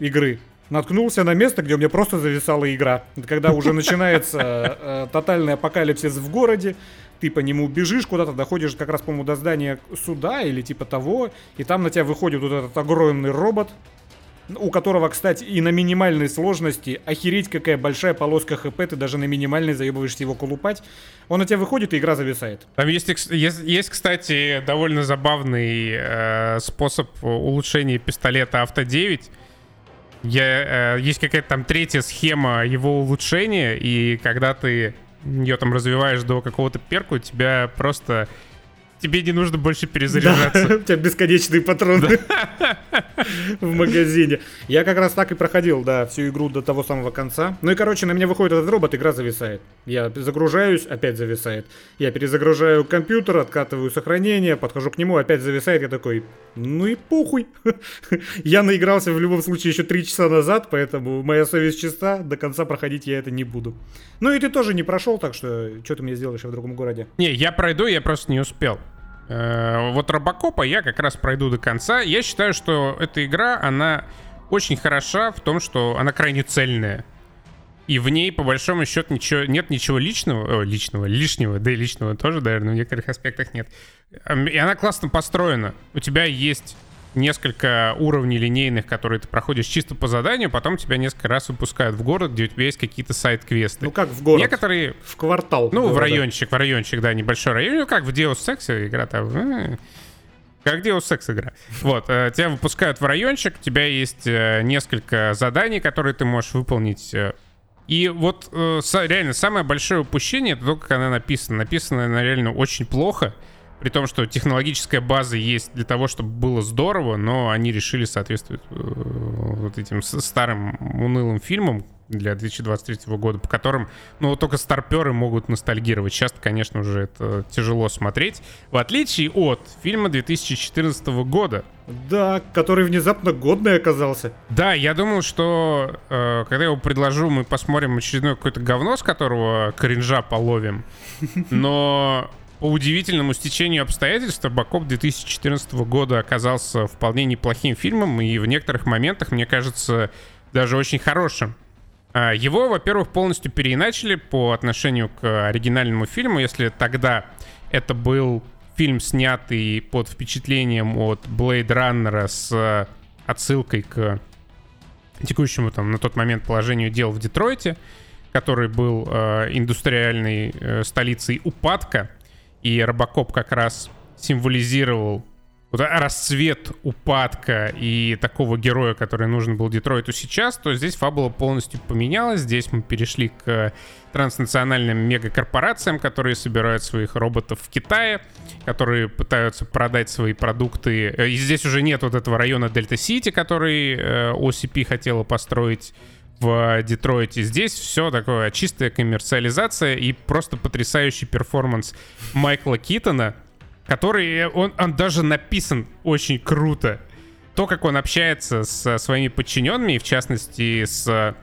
игры наткнулся на место, где у меня просто зависала игра. Когда уже начинается э, тотальный апокалипсис в городе, ты по нему бежишь куда-то, доходишь как раз, по-моему, до здания суда или типа того, и там на тебя выходит вот этот огромный робот, у которого, кстати, и на минимальной сложности, охереть какая большая полоска ХП, ты даже на минимальной заебываешься его колупать. Он на тебя выходит, и игра зависает. Там есть, есть, есть кстати, довольно забавный э, способ улучшения пистолета Авто девять. Я, э, есть какая-то там третья схема его улучшения, и когда ты ее там развиваешь до какого-то перку, тебя просто... Тебе не нужно больше перезаряжаться. Да, у тебя бесконечные патроны в магазине. Я как раз так и проходил, да, всю игру до того самого конца. Ну и, короче, на меня выходит этот робот, игра зависает. Я загружаюсь, опять зависает. Я перезагружаю компьютер, откатываю сохранение, подхожу к нему, опять зависает. Я такой, ну и похуй. Я наигрался в любом случае еще три часа назад, поэтому моя совесть чиста, до конца проходить я это не буду. Ну и ты тоже не прошел, так что что ты мне сделаешь в другом городе? Не, я пройду, я просто не успел. Вот Робокопа я как раз пройду до конца. Я считаю, что эта игра, она очень хороша в том, что она крайне цельная. И в ней, по большому счету, ничего, нет ничего личного, о, личного, лишнего, да и личного тоже, наверное, в некоторых аспектах нет. И она классно построена. У тебя есть несколько уровней линейных, которые ты проходишь чисто по заданию, потом тебя несколько раз выпускают в город, где у тебя есть какие-то сайд-квесты. Ну как в город? Некоторые... В квартал. Ну, в райончик, в райончик, да, небольшой район. Ну как в Deus Ex игра там... Как Deus Ex игра. Вот, тебя выпускают в райончик, у тебя есть несколько заданий, которые ты можешь выполнить. И вот реально самое большое упущение — это то, как она написана. Написана она реально очень плохо. При том, что технологическая база есть для того, чтобы было здорово, но они решили соответствовать э, вот этим старым унылым фильмам для две тысячи двадцать третьего года, по которым, ну, только старпёры могут ностальгировать. Сейчас, конечно, уже это тяжело смотреть. В отличие от фильма две тысячи четырнадцатого года. Да, который внезапно годный оказался. Да, я думал, что э, когда я его предложу, мы посмотрим очередное какое-то говно, с которого кринжа половим. Но... По удивительному стечению обстоятельств Робокоп две тысячи четырнадцатого года оказался вполне неплохим фильмом и в некоторых моментах, мне кажется, даже очень хорошим. Его, во-первых, полностью переиначили по отношению к оригинальному фильму. Если тогда это был фильм, снятый под впечатлением от Блейд Раннера с отсылкой к текущему там на тот момент положению дел в Детройте, который был э, индустриальной э, столицей упадка, и Робокоп как раз символизировал вот расцвет упадка и такого героя, который нужен был Детройту сейчас, то здесь фабула полностью поменялась. Здесь мы перешли к транснациональным мегакорпорациям, которые собирают своих роботов в Китае, которые пытаются продать свои продукты. И здесь уже нет вот этого района Дельта-Сити, который о си пи хотела построить в Детройте. Здесь все такое чистая коммерциализация и просто потрясающий перформанс Майкла Китона, который, он, он даже написан очень круто. То, как он общается со своими подчиненными, в частности, с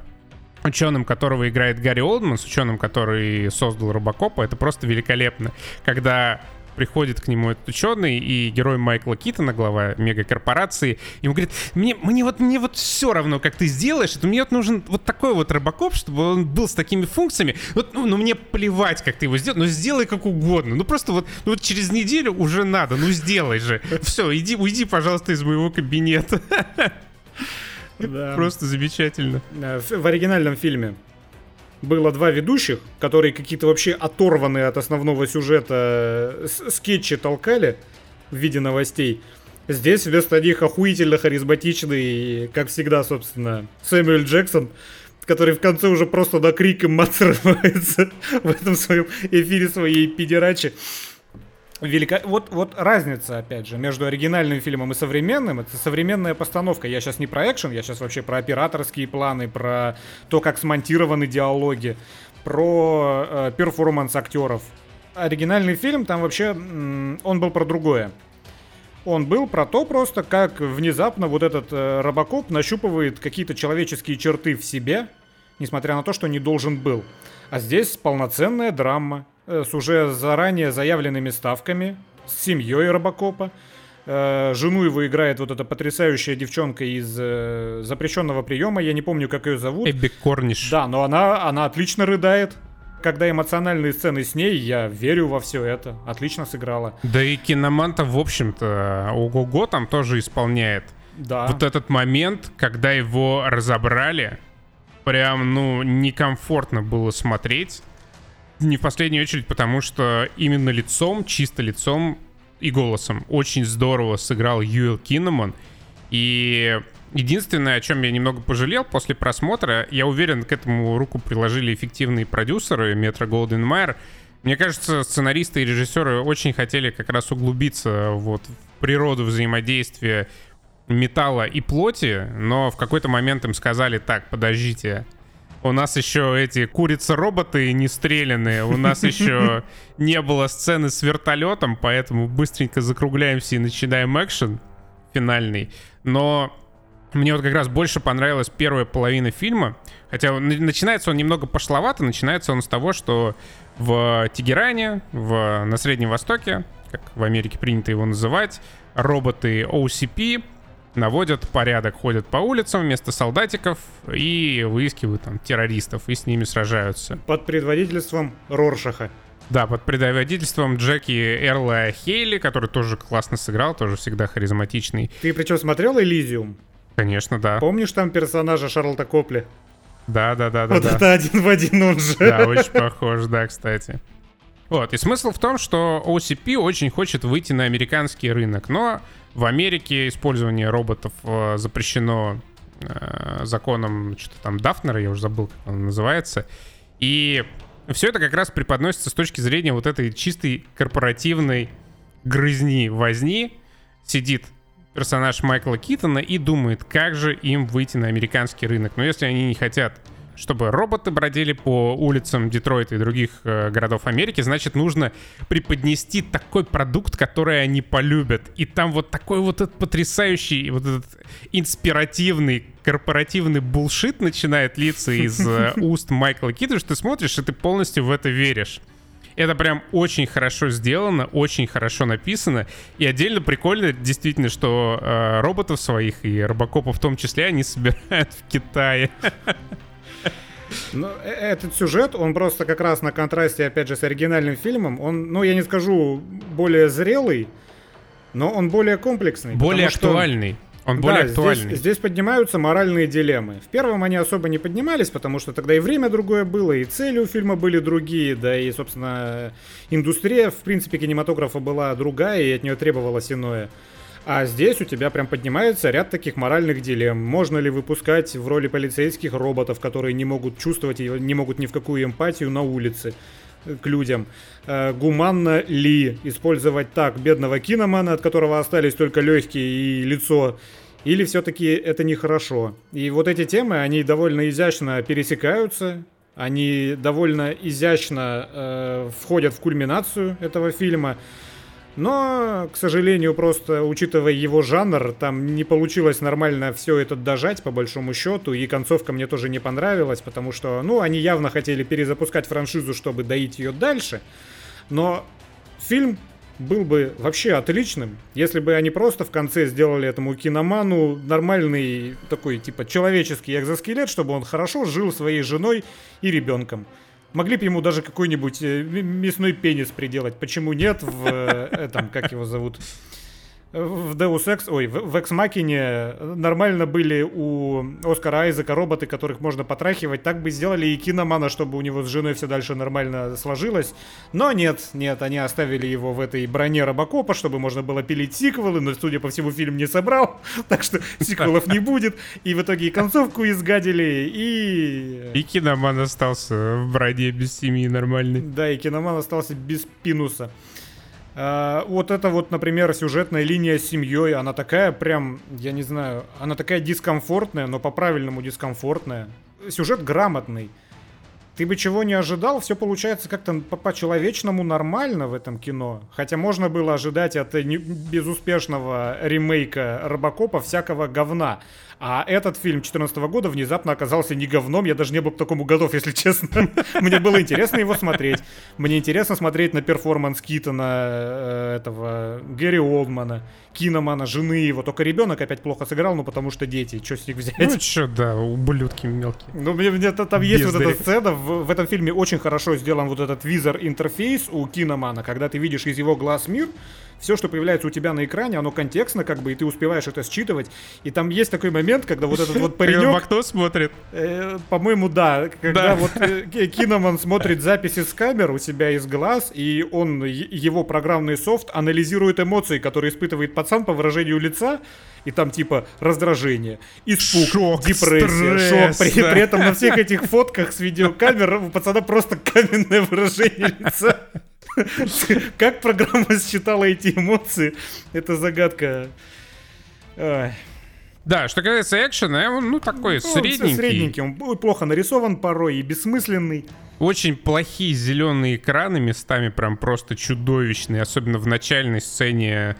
ученым, которого играет Гарри Олдман, с ученым, который создал Робокопа, это просто великолепно. Когда приходит к нему этот ученый и герой Майкла Китона, глава мегакорпорации, ему говорит: мне, мне, вот, мне вот все равно, как ты сделаешь, это мне вот нужен вот такой вот Робокоп, чтобы он был с такими функциями. Вот, ну, ну мне плевать, как ты его сделаешь, но сделай как угодно. Ну просто вот, ну, вот через неделю уже надо, ну сделай же. Все, иди, уйди, пожалуйста, из моего кабинета. Да. Просто замечательно. В оригинальном фильме было два ведущих, которые какие-то вообще оторванные от основного сюжета скетчи толкали в виде новостей. Здесь вместо них охуительно харизматичный, как всегда, собственно, Сэмюэл Джексон, который в конце уже просто на крик им отсрывается в этом своем эфире своей педерачи. Велика... Вот, вот разница, опять же, между оригинальным фильмом и современным. Это современная постановка. Я сейчас не про экшен, я сейчас вообще про операторские планы, про то, как смонтированы диалоги, про э, перформанс актеров. Оригинальный фильм, там вообще м- он был про другое. Он был про то просто, как внезапно вот этот э, Робокоп нащупывает какие-то человеческие черты в себе, несмотря на то, что не должен был. А здесь полноценная драма с уже заранее заявленными ставками, с семьей Робокопа. Жену его играет вот эта потрясающая девчонка из «Запрещенного приема», я не помню, как ее зовут. Эбби Корниш. Да, но она, она отлично рыдает. Когда эмоциональные сцены с ней, я верю во все это. Отлично сыграла. Да и киноман-то, в общем-то, ого-го там тоже исполняет. Да. Вот этот момент, когда его разобрали, прям, ну, некомфортно было смотреть. Не в последнюю очередь, потому что именно лицом, чисто лицом и голосом очень здорово сыграл Юэл Киннаман. И единственное, о чем я немного пожалел после просмотра, я уверен, к этому руку приложили эффективные продюсеры Метро Голдвин Майер. Мне кажется, сценаристы и режиссеры очень хотели как раз углубиться вот в природу взаимодействия металла и плоти, но в какой-то момент им сказали: так, подождите, у нас еще эти курицы-роботы не стреляные, у нас еще не было сцены с вертолетом, поэтому быстренько закругляемся и начинаем экшен финальный. Но мне вот как раз больше понравилась первая половина фильма, хотя начинается он немного пошловато, начинается он с того, что в Тегеране, в, на Среднем Востоке, как в Америке принято его называть, роботы о си пи наводят порядок, ходят по улицам вместо солдатиков и выискивают там террористов и с ними сражаются. Под предводительством Роршаха. Да, под предводительством Джеки Эрла Хейли, который тоже классно сыграл, тоже всегда харизматичный. Ты причем смотрел «Элизиум»? Конечно, да. Помнишь там персонажа Шарлотта Копли? Да, да, да, да. Вот да, это да. Один в один он же. Да, очень похож, да, кстати. Вот, и смысл в том, что о си пи очень хочет выйти на американский рынок, но в Америке использование роботов э, запрещено э, законом что-то там Дафнера, я уже забыл, как он называется, и все это как раз преподносится с точки зрения вот этой чистой корпоративной грызни-возни. Сидит персонаж Майкла Китона и думает, как же им выйти на американский рынок, но если они не хотят, чтобы роботы бродили по улицам Детройта и других э, городов Америки, значит, нужно преподнести такой продукт, который они полюбят. И там вот такой вот этот потрясающий, вот этот инспиративный, корпоративный булшит начинает литься из э, уст Майкла Китона, что ты смотришь, и ты полностью в это веришь. Это прям очень хорошо сделано, очень хорошо написано. И отдельно прикольно, действительно, что э, роботов своих и Робокопа в том числе они собирают в Китае. Но этот сюжет, он просто как раз на контрасте, опять же, с оригинальным фильмом. Он, ну, я не скажу более зрелый, но он более комплексный. Более актуальный. Что, он более да, актуальный. Здесь, здесь поднимаются моральные дилеммы. В первом они особо не поднимались, потому что тогда и время другое было, и цели у фильма были другие, да и, собственно, индустрия, в принципе, кинематографа была другая, и от нее требовалось иное. А здесь у тебя прям поднимается ряд таких моральных дилемм. Можно ли выпускать в роли полицейских роботов, которые не могут чувствовать и не могут ни в какую эмпатию на улице к людям? Э, гуманно ли использовать так бедного Киннамана, от которого остались только легкие и лицо, или все-таки это нехорошо. И вот эти темы, они довольно изящно пересекаются, они довольно изящно э, входят в кульминацию этого фильма. Но, к сожалению, просто учитывая его жанр, там не получилось нормально все это дожать, по большому счету, и концовка мне тоже не понравилась, потому что, ну, они явно хотели перезапускать франшизу, чтобы доить ее дальше, но фильм был бы вообще отличным, если бы они просто в конце сделали этому киноману нормальный такой, типа, человеческий экзоскелет, чтобы он хорошо жил своей женой и ребенком. Могли бы ему даже какой-нибудь мясной пенис приделать. Почему нет? В этом, как его зовут? В Deus Ex, ой, в Ex Machina нормально были у Оскара Айзека роботы, которых можно потрахивать. Так бы сделали и киномана, чтобы у него с женой все дальше нормально сложилось. Но нет, нет, они оставили его в этой броне Робокопа, чтобы можно было пилить сиквелы, но, судя по всему, фильм не собрал, так что сиквелов не будет. И в итоге и концовку изгадили, и... И киноман остался в броне без семьи нормальный. Да, и киноман остался без пинуса. Вот это вот, например, сюжетная линия с семьей, она такая прям, я не знаю, она такая дискомфортная, но по-правильному дискомфортная. Сюжет грамотный. Ты бы чего не ожидал, все получается как-то по-человечному нормально в этом кино. Хотя можно было ожидать от безуспешного ремейка Робокопа всякого говна. А этот фильм четырнадцатого года внезапно оказался не говном. Я даже не был к такому готов, если честно. Мне было интересно его смотреть. Мне интересно смотреть на перформанс Китона, этого Гэри Олдмана, киномана, жены его. Только ребенок опять плохо сыграл, ну потому что дети. Что с них взять? Ну что, да, ублюдки мелкие. Ну, мне, мне там есть вот эта сцена. В, в этом фильме очень хорошо сделан вот этот визор-интерфейс у киномана, когда ты видишь из его глаз мир. Все, что появляется у тебя на экране, оно контекстно, как бы, и ты успеваешь это считывать. И там есть такой момент, когда вот этот вот паренек... В окно смотрит. Э, по-моему, да. Когда да. вот э, киноман смотрит записи с камер у себя из глаз, и он, его программный софт анализирует эмоции, которые испытывает пацан по выражению лица. И там типа раздражение, испуг, шок, депрессия, стресс, шок. При, да. при этом на всех этих фотках с видеокамер у пацана просто каменное выражение лица. Как программа считала эти эмоции? Это загадка. Ой. Да, что касается экшена, он ну такой ну, средненький. Он средненький, он плохо нарисован порой и бессмысленный. Очень плохие зеленые экраны местами, прям просто чудовищные, особенно в начальной сцене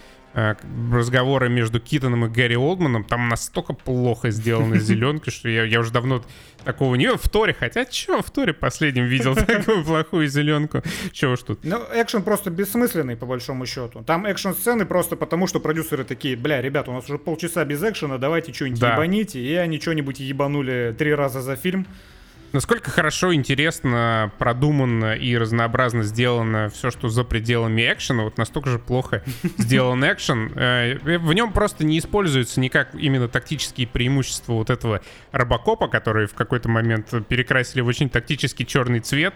разговора между Китоном и Гэри Олдманом. Там настолько плохо сделаны зеленки, что я, я уже давно такого не... В Торе, хотя чё, в Торе последним видел такую плохую зеленку. Чего ж тут. Ну, экшен просто бессмысленный, по большому счету. Там экшн-сцены просто потому, что продюсеры такие: бля, ребята, у нас уже полчаса без экшена, давайте что-нибудь да. ебаните. И они что-нибудь ебанули три раза за фильм. Насколько хорошо, интересно, продуманно и разнообразно сделано все, что за пределами экшена, вот настолько же плохо сделан экшен. В нем просто не используются никак именно тактические преимущества вот этого Робокопа, который в какой-то момент перекрасили в очень тактический черный цвет.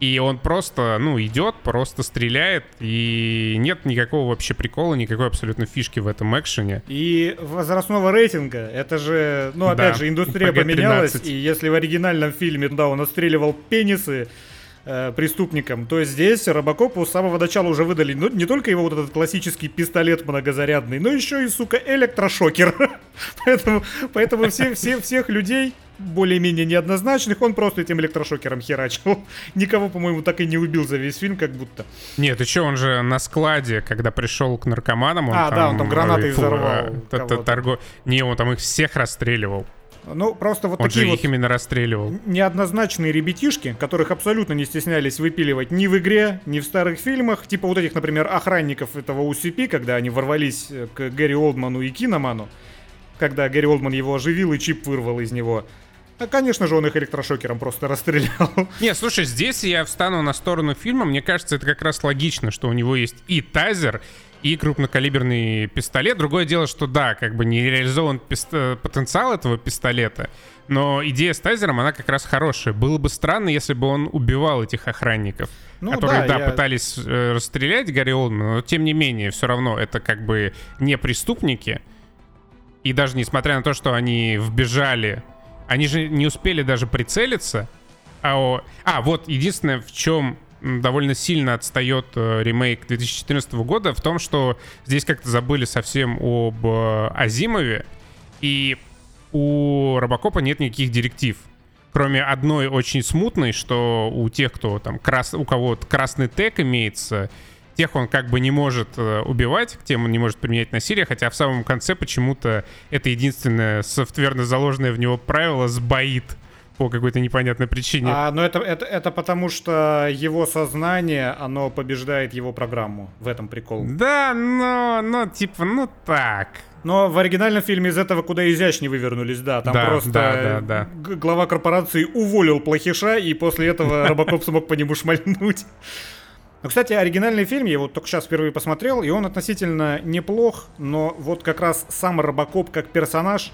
И он просто, ну, идет, просто стреляет, и нет никакого вообще прикола, никакой абсолютно фишки в этом экшене. И возрастного рейтинга, это же, ну, опять да, же, индустрия поменялась, и если в оригинальном фильме, да, он отстреливал пенисы э, преступникам, то здесь Робокопу с самого начала уже выдали, ну, не только его вот этот классический пистолет многозарядный, но еще и, сука, электрошокер. Поэтому, поэтому все, все, всех людей... более-менее неоднозначных, он просто этим электрошокером херачил. Никого, по-моему, так и не убил за весь фильм, как будто. Нет, и чё, он же на складе, когда пришел к наркоманам, он а, там... А, да, он там гранаты взорвал. Торгов... Не, он там их всех расстреливал. Ну, просто вот он такие же вот их именно расстреливал. Неоднозначные ребятишки, которых абсолютно не стеснялись выпиливать ни в игре, ни в старых фильмах. Типа вот этих, например, охранников этого о си пи, когда они ворвались к Гэри Олдману и киноману, когда Гэри Олдман его оживил и чип вырвал из него. А, конечно же, он их электрошокером просто расстрелял. Не, слушай, здесь я встану на сторону фильма. Мне кажется, это как раз логично, что у него есть и тазер, и крупнокалиберный пистолет. Другое дело, что да, как бы не реализован пист... потенциал этого пистолета. Но идея с тазером, она как раз хорошая. Было бы странно, если бы он убивал этих охранников, ну, которые, да, да я... пытались э, расстрелять Гэри Олдмана. Но, тем не менее, все равно это как бы не преступники. И даже несмотря на то, что они вбежали... Они же не успели даже прицелиться. А, а вот единственное, в чем довольно сильно отстает ремейк две тысячи четырнадцатого года, в том, что здесь как-то забыли совсем об Азимове. И у Робокопа нет никаких директив, кроме одной очень смутной, что у тех, кто там крас... у кого красный тег имеется, тех он как бы не может убивать, к тем он не может применять насилие, хотя в самом конце почему-то это единственное софтверно заложенное в него правило сбоит по какой-то непонятной причине. А, ну это, это, это потому, что его сознание, оно побеждает его программу. В этом прикол. Да, но, но типа, ну так. Но в оригинальном фильме из этого куда изящнее вывернулись, да. Там да, просто да, да, да. глава корпорации уволил плохиша, и после этого Робокоп смог по нему шмальнуть. Ну, кстати, оригинальный фильм, я его только сейчас впервые посмотрел, и он относительно неплох, но вот как раз сам Робокоп как персонаж...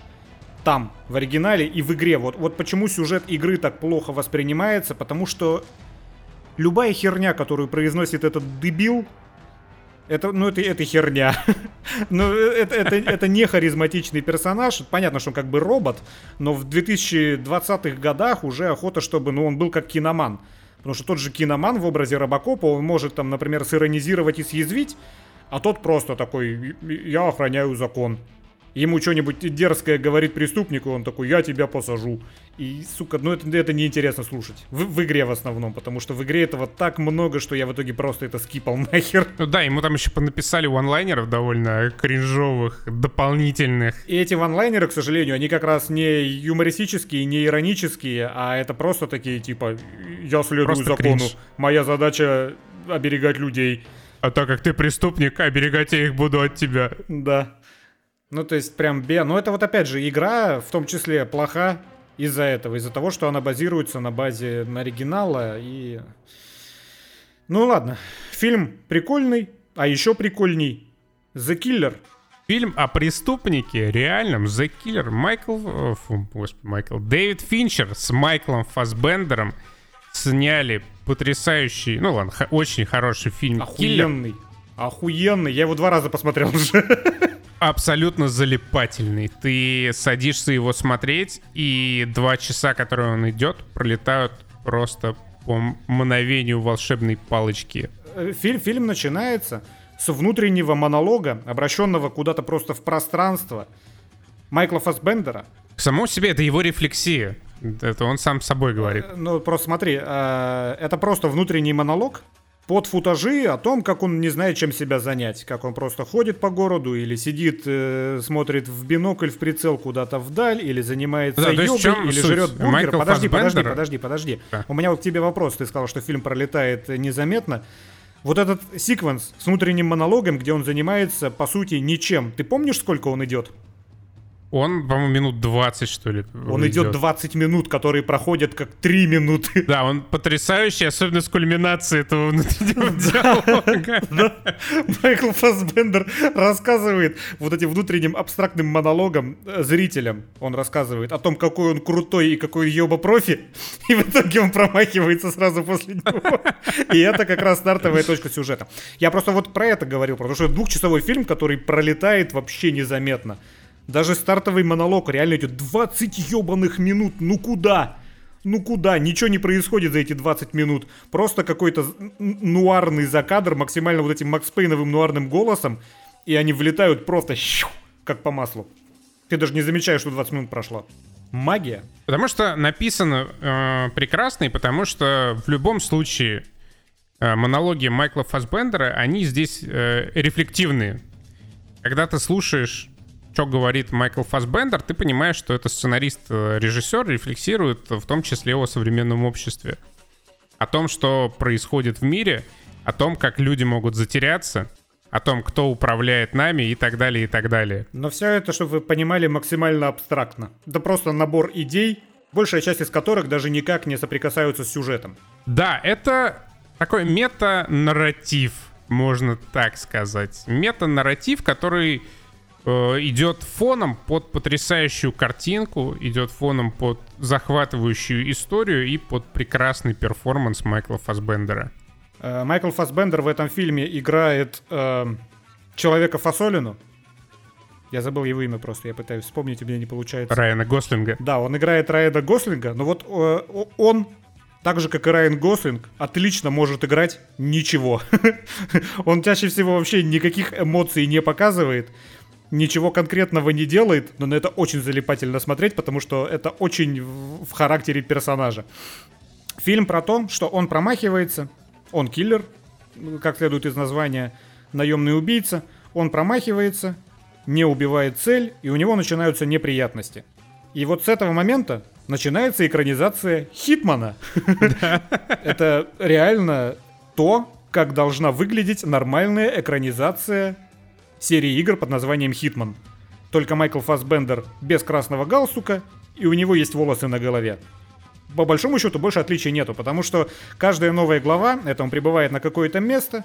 Там, в оригинале и в игре. Вот, вот почему сюжет игры так плохо воспринимается, потому что любая херня, которую произносит этот дебил, это, ну, это, это херня. Ну, это, это, это не харизматичный персонаж. Понятно, что он как бы робот, но в две тысячи двадцатых годах уже охота, чтобы ну, он был как киноман. Потому что тот же киноман в образе Робокопа, он может, там, например, сиронизировать и съязвить, а тот просто такой: я охраняю закон. Ему что-нибудь дерзкое говорит преступнику, он такой: я тебя посажу. И, сука, ну это, это неинтересно слушать. В, в игре в основном, потому что в игре этого так много, что я в итоге просто это скипал нахер. Ну да, ему там еще понаписали ванлайнеров довольно кринжовых, дополнительных. И эти ванлайнеры, к сожалению, они как раз не юмористические, не иронические, а это просто такие типа: я следую просто закону, кринж. Моя задача оберегать людей. А так как ты преступник, оберегать я их буду от тебя. Да. Ну, то есть, прям, бе... Ну, это вот, опять же, игра, в том числе, плоха из-за этого. Из-за того, что она базируется на базе оригинала и... Ну, ладно. Фильм прикольный, а еще прикольней The Killer. Фильм о преступнике реальном. The Killer. Майкл... Фу, господи, Майкл. Дэвид Финчер с Майклом Фассбендером сняли потрясающий... Ну, ладно, х- очень хороший фильм. Охуенный. Killer. Охуенный. Я его два раза посмотрел уже. Абсолютно залипательный. Ты садишься его смотреть, и два часа, которые он идет, пролетают просто по мгновению волшебной палочки. Фильм, фильм начинается с внутреннего монолога, обращенного куда-то просто в пространство, Майкла Фассбендера. Само себе это его рефлексия. Это он сам с собой говорит. Ну, просто смотри, это просто внутренний монолог. Под футажи о том, как он не знает, чем себя занять. Как он просто ходит по городу, или сидит, э, смотрит в бинокль, в прицел куда-то вдаль, или занимается да, йогой, или суть? Жрет бургер. Майкл подожди, подожди, подожди, подожди. Да. У меня вот к тебе вопрос. Ты сказал, что фильм пролетает незаметно. Вот этот секвенс с внутренним монологом, где он занимается, по сути, ничем. Ты помнишь, сколько он идет? Он, по-моему, минут двадцать, что ли. Он идет двадцать минут, которые проходят как три минуты. Да, он потрясающий, особенно с кульминацией этого внутреннего диалога. Майкл Фассбендер рассказывает вот этим внутренним абстрактным монологом зрителям. Он рассказывает о том, какой он крутой и какой ёба-профи. И в итоге он промахивается сразу после него. И это как раз стартовая точка сюжета. Я просто вот про это говорил, потому что это двухчасовой фильм, который пролетает вообще незаметно. Даже стартовый монолог реально идет двадцать ёбаных минут, ну куда? Ну куда? Ничего не происходит за эти двадцать минут. Просто какой-то нуарный закадр, максимально вот этим Макс Пейновым нуарным голосом, и они влетают просто щу, как по маслу. Ты даже не замечаешь, что двадцать минут прошло. Магия. Потому что написано э, прекрасно, и потому что в любом случае э, монологи Майкла Фассбендера, они здесь э, рефлективные. Когда ты слушаешь... что говорит Майкл Фассбендер, ты понимаешь, что это сценарист-режиссер рефлексирует в том числе о современном обществе. О том, что происходит в мире, о том, как люди могут затеряться, о том, кто управляет нами и так далее, и так далее. Но все это, чтобы вы понимали, максимально абстрактно. Это просто набор идей, большая часть из которых даже никак не соприкасаются с сюжетом. Да, это такой мета-нарратив, можно так сказать. Мета-нарратив, который... идет фоном под потрясающую картинку, идет фоном под захватывающую историю и под прекрасный перформанс Майкла Фассбендера. Майкл Фассбендер в этом фильме играет э, Человека-фасолину. Я забыл его имя просто, я пытаюсь вспомнить, у меня не получается. Райана Гослинга. Да, он играет Райана Гослинга, но вот э, он... так же, как и Райан Гослинг, отлично может играть ничего. Он чаще всего вообще никаких эмоций не показывает, ничего конкретного не делает, но на это очень залипательно смотреть, потому что это очень в характере персонажа. Фильм про то, что он промахивается, он киллер, как следует из названия, наемный убийца, он промахивается, не убивает цель, и у него начинаются неприятности. И вот с этого момента начинается экранизация Хитмана. Это реально то, как должна выглядеть нормальная экранизация серии игр под названием Хитман. Только Майкл Фассбендер без красного галстука, и у него есть волосы на голове. По большому счету больше отличий нету, потому что каждая новая глава, это он прибывает на какое-то место,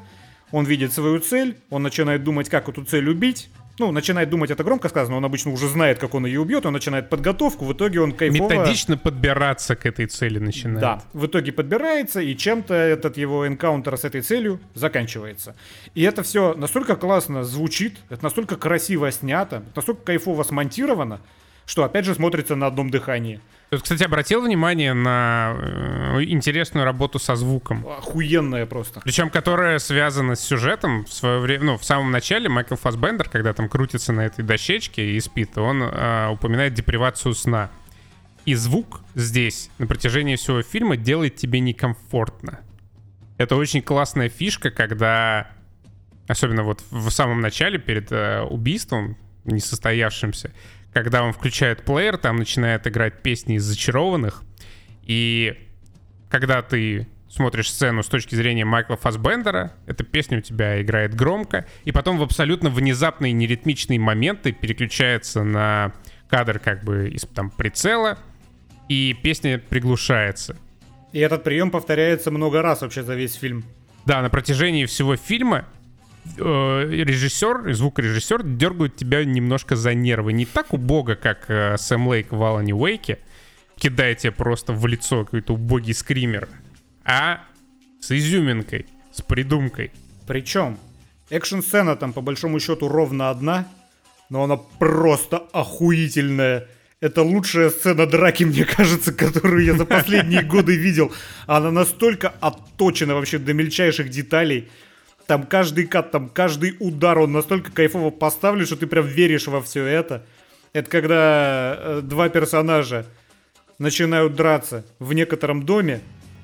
он видит свою цель, он начинает думать, как эту цель убить. Ну, начинает думать, это громко сказано, он обычно уже знает, как он ее убьет, он начинает подготовку, в итоге он кайфово... Методично подбираться к этой цели начинает. Да, в итоге подбирается, и чем-то этот его энкаунтер с этой целью заканчивается. И это все настолько классно звучит, это настолько красиво снято, настолько кайфово смонтировано, что опять же смотрится на одном дыхании. Тут, кстати, обратил внимание на э, интересную работу со звуком. Охуенная просто. Причем, которая связана с сюжетом в свое время. Ну, в самом начале Майкл Фассбендер, когда там крутится на этой дощечке и спит, он э, упоминает депривацию сна. И звук здесь на протяжении всего фильма делает тебе некомфортно. Это очень классная фишка, когда, особенно вот в самом начале перед э, убийством несостоявшимся, когда он включает плеер, там начинает играть песни из «Зачарованных». И когда ты смотришь сцену с точки зрения Майкла Фассбендера, эта песня у тебя играет громко. И потом в абсолютно внезапные неритмичные моменты переключается на кадр как бы из там прицела, и песня приглушается. И этот прием повторяется много раз вообще за весь фильм. Да, на протяжении всего фильма режиссер, звукорежиссер дергают тебя немножко за нервы. Не так убого, как э, Сэм Лейк в Алане Уэйке, кидая тебе просто в лицо какой-то убогий скример, а с изюминкой, с придумкой. Причем экшн-сцена там по большому счету ровно одна, но она просто охуительная. Это лучшая сцена драки, мне кажется, которую я за последние годы видел. Она настолько отточена вообще до мельчайших деталей. Там каждый кат, там каждый удар, он настолько кайфово поставлен, что ты прям веришь во все это. Это когда два персонажа начинают драться в некотором доме,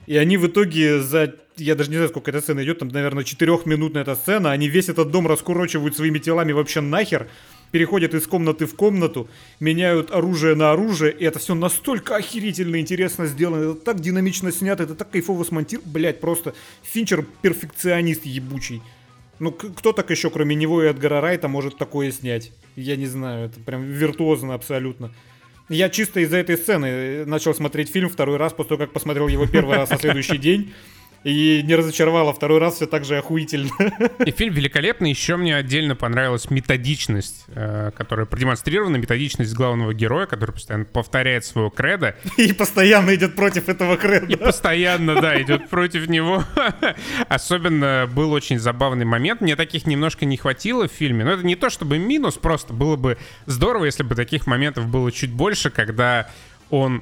и они в итоге за... Я даже не знаю, сколько эта сцена идет, там, наверное, четырехминутная эта сцена. Они весь этот дом раскурочивают своими телами вообще нахер, переходят из комнаты в комнату, меняют оружие на оружие, и это все настолько охерительно интересно сделано, это так динамично снято, это так кайфово смонтировано, блять, просто Финчер перфекционист ебучий. Ну кто так еще, кроме него и Эдгара Райта, может такое снять? Я не знаю, это прям виртуозно абсолютно. Я чисто из-за этой сцены начал смотреть фильм второй раз, после того, как посмотрел его первый раз на следующий день. И не разочаровало, второй раз все так же охуительно. И фильм великолепный. Еще мне отдельно понравилась методичность, э, которая продемонстрирована, методичность главного героя, который постоянно повторяет своего кредо. И постоянно идет против этого кредо. И постоянно, да, идет против него. Особенно был очень забавный момент. Мне таких немножко не хватило в фильме. Но это не то чтобы минус, просто было бы здорово, если бы таких моментов было чуть больше, когда он...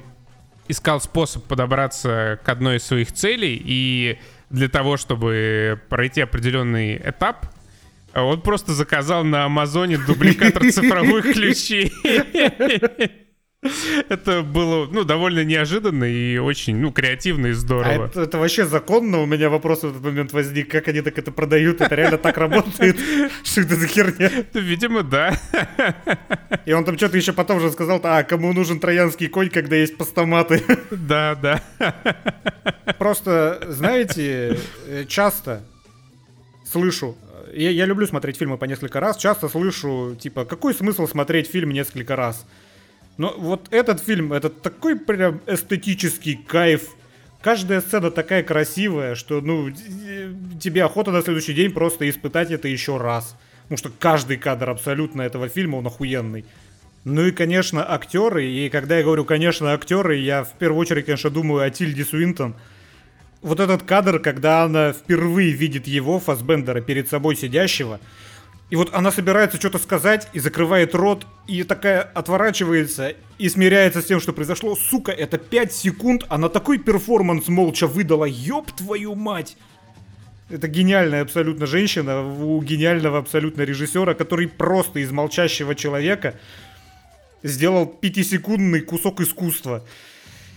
искал способ подобраться к одной из своих целей, и для того, чтобы пройти определенный этап, он просто заказал на Амазоне дубликатор цифровых ключей. Это было, ну, довольно неожиданно и очень, ну, креативно и здорово. А это, это вообще законно? У меня вопрос в этот момент возник. Как они так это продают? Это реально так работает? Что это за херня? Видимо, да. И он там что-то еще потом же сказал, а, кому нужен троянский конь, когда есть постаматы? Да, да. Просто, знаете, часто слышу, я, я люблю смотреть фильмы по несколько раз, часто слышу, типа, какой смысл смотреть фильм несколько раз? Но вот этот фильм, это такой прям эстетический кайф. Каждая сцена такая красивая, что, ну, тебе охота на следующий день просто испытать это еще раз. Потому что каждый кадр абсолютно этого фильма, он охуенный. Ну и, конечно, актеры. И когда я говорю, конечно, актеры, я в первую очередь, конечно, думаю о Тильде Суинтон. Вот этот кадр, когда она впервые видит его, Фассбендера, перед собой сидящего. И вот она собирается что-то сказать и закрывает рот, и такая отворачивается и смиряется с тем, что произошло. Сука, это пять секунд, она такой перформанс молча выдала, ёб твою мать! Это гениальная абсолютно женщина у гениального абсолютно режиссера, который просто из молчащего человека сделал пятисекундный кусок искусства.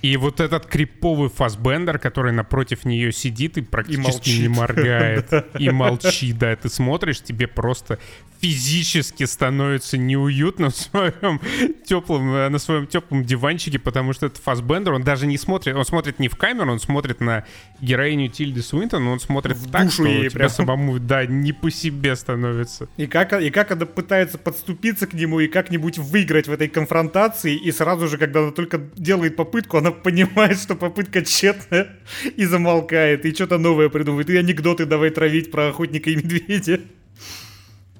И вот этот криповый Фассбендер, который напротив нее сидит и практически и не моргает, и молчит, да, ты смотришь, тебе просто физически становится неуютно в своем теплом, на своем теплом диванчике, потому что этот Фассбендер, он даже не смотрит, он смотрит не в камеру, он смотрит на героиню Тильды Суинтон, он смотрит в так, что у тебя самому, да, не по себе становится. И как, и как она пытается подступиться к нему и как-нибудь выиграть в этой конфронтации, и сразу же, когда она только делает попытку, она понимает, что попытка тщетная, и замолкает, и что-то новое придумывает, и анекдоты давай травить про охотника и медведя.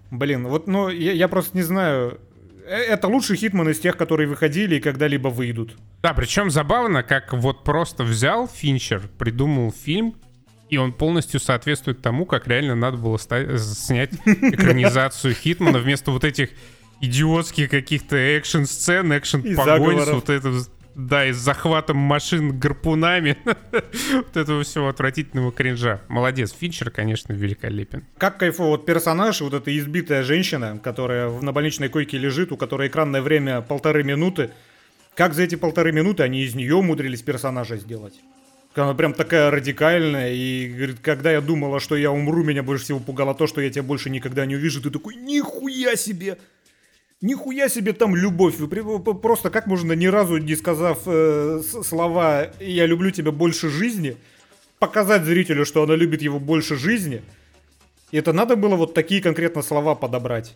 Блин, вот, ну, я, я просто не знаю. Это лучший Хитман из тех, которые выходили и когда-либо выйдут. Да, причем забавно, как вот просто взял Финчер, придумал фильм, и он полностью соответствует тому, как реально надо было ста- снять экранизацию Хитмана вместо вот этих идиотских каких-то экшн-сцен, экшн-погонь с вот этим... Да, и с захватом машин гарпунами. Вот этого всего отвратительного кринжа. Молодец, Финчер, конечно, великолепен. Как кайфово, вот персонаж, вот эта избитая женщина, которая на больничной койке лежит, у которой экранное время полторы минуты. Как за эти полторы минуты они из нее умудрились персонажа сделать? Она прям такая радикальная. И говорит, когда я думала, что я умру, меня больше всего пугало то, что я тебя больше никогда не увижу. Ты такой, нихуя себе! Нихуя себе там любовь. Просто как можно, ни разу не сказав э, слова «я люблю тебя больше жизни», показать зрителю, что она любит его больше жизни. И это надо было вот такие конкретно слова подобрать.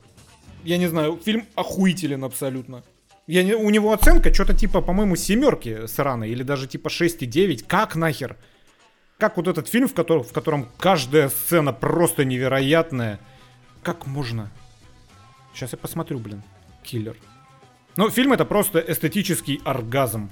Я не знаю, фильм охуителен абсолютно. Я не, у него оценка что-то типа, по-моему, семерки сраной, или даже типа шесть и девять. Как нахер? Как вот этот фильм, в котором, в котором каждая сцена просто невероятная. Как можно? Сейчас я посмотрю, блин. Киллер. Но фильм это просто эстетический оргазм.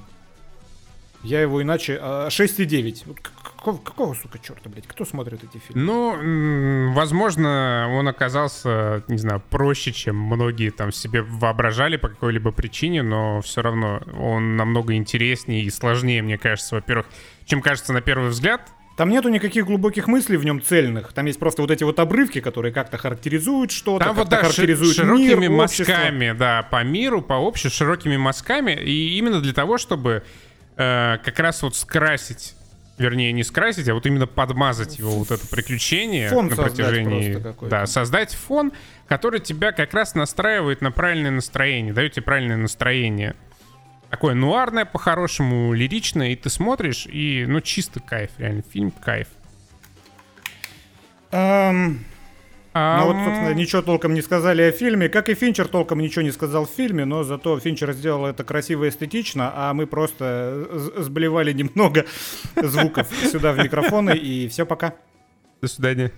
Я его иначе... шесть и девять. Вот какого, какого, сука, черта, блядь? Кто смотрит эти фильмы? Ну, возможно, он оказался, не знаю, проще, чем многие там себе воображали по какой-либо причине, но все равно он намного интереснее и сложнее, мне кажется, во-первых, чем кажется на первый взгляд. Там нету никаких глубоких мыслей в нем цельных. Там есть просто вот эти вот обрывки, которые как-то характеризуют что-то, там как-то вот, да, характеризуют шир- широкими мир, мазками, да, по миру, по обществу, широкими мазками. И именно для того, чтобы э, как раз вот скрасить, вернее, не скрасить, а вот именно подмазать его, вот это приключение. Фон на протяжении, просто какой-то. Да, создать фон, который тебя как раз настраивает на правильное настроение, дает тебе правильное настроение. Такое нуарное, по-хорошему, лиричное, и ты смотришь, и, ну, чисто кайф, реально, фильм кайф. Эм... Эм... Ну вот, собственно, ничего толком не сказали о фильме, как и Финчер толком ничего не сказал в фильме, но зато Финчер сделал это красиво и эстетично, а мы просто сблевали немного звуков сюда в микрофоны, и все, пока. До свидания.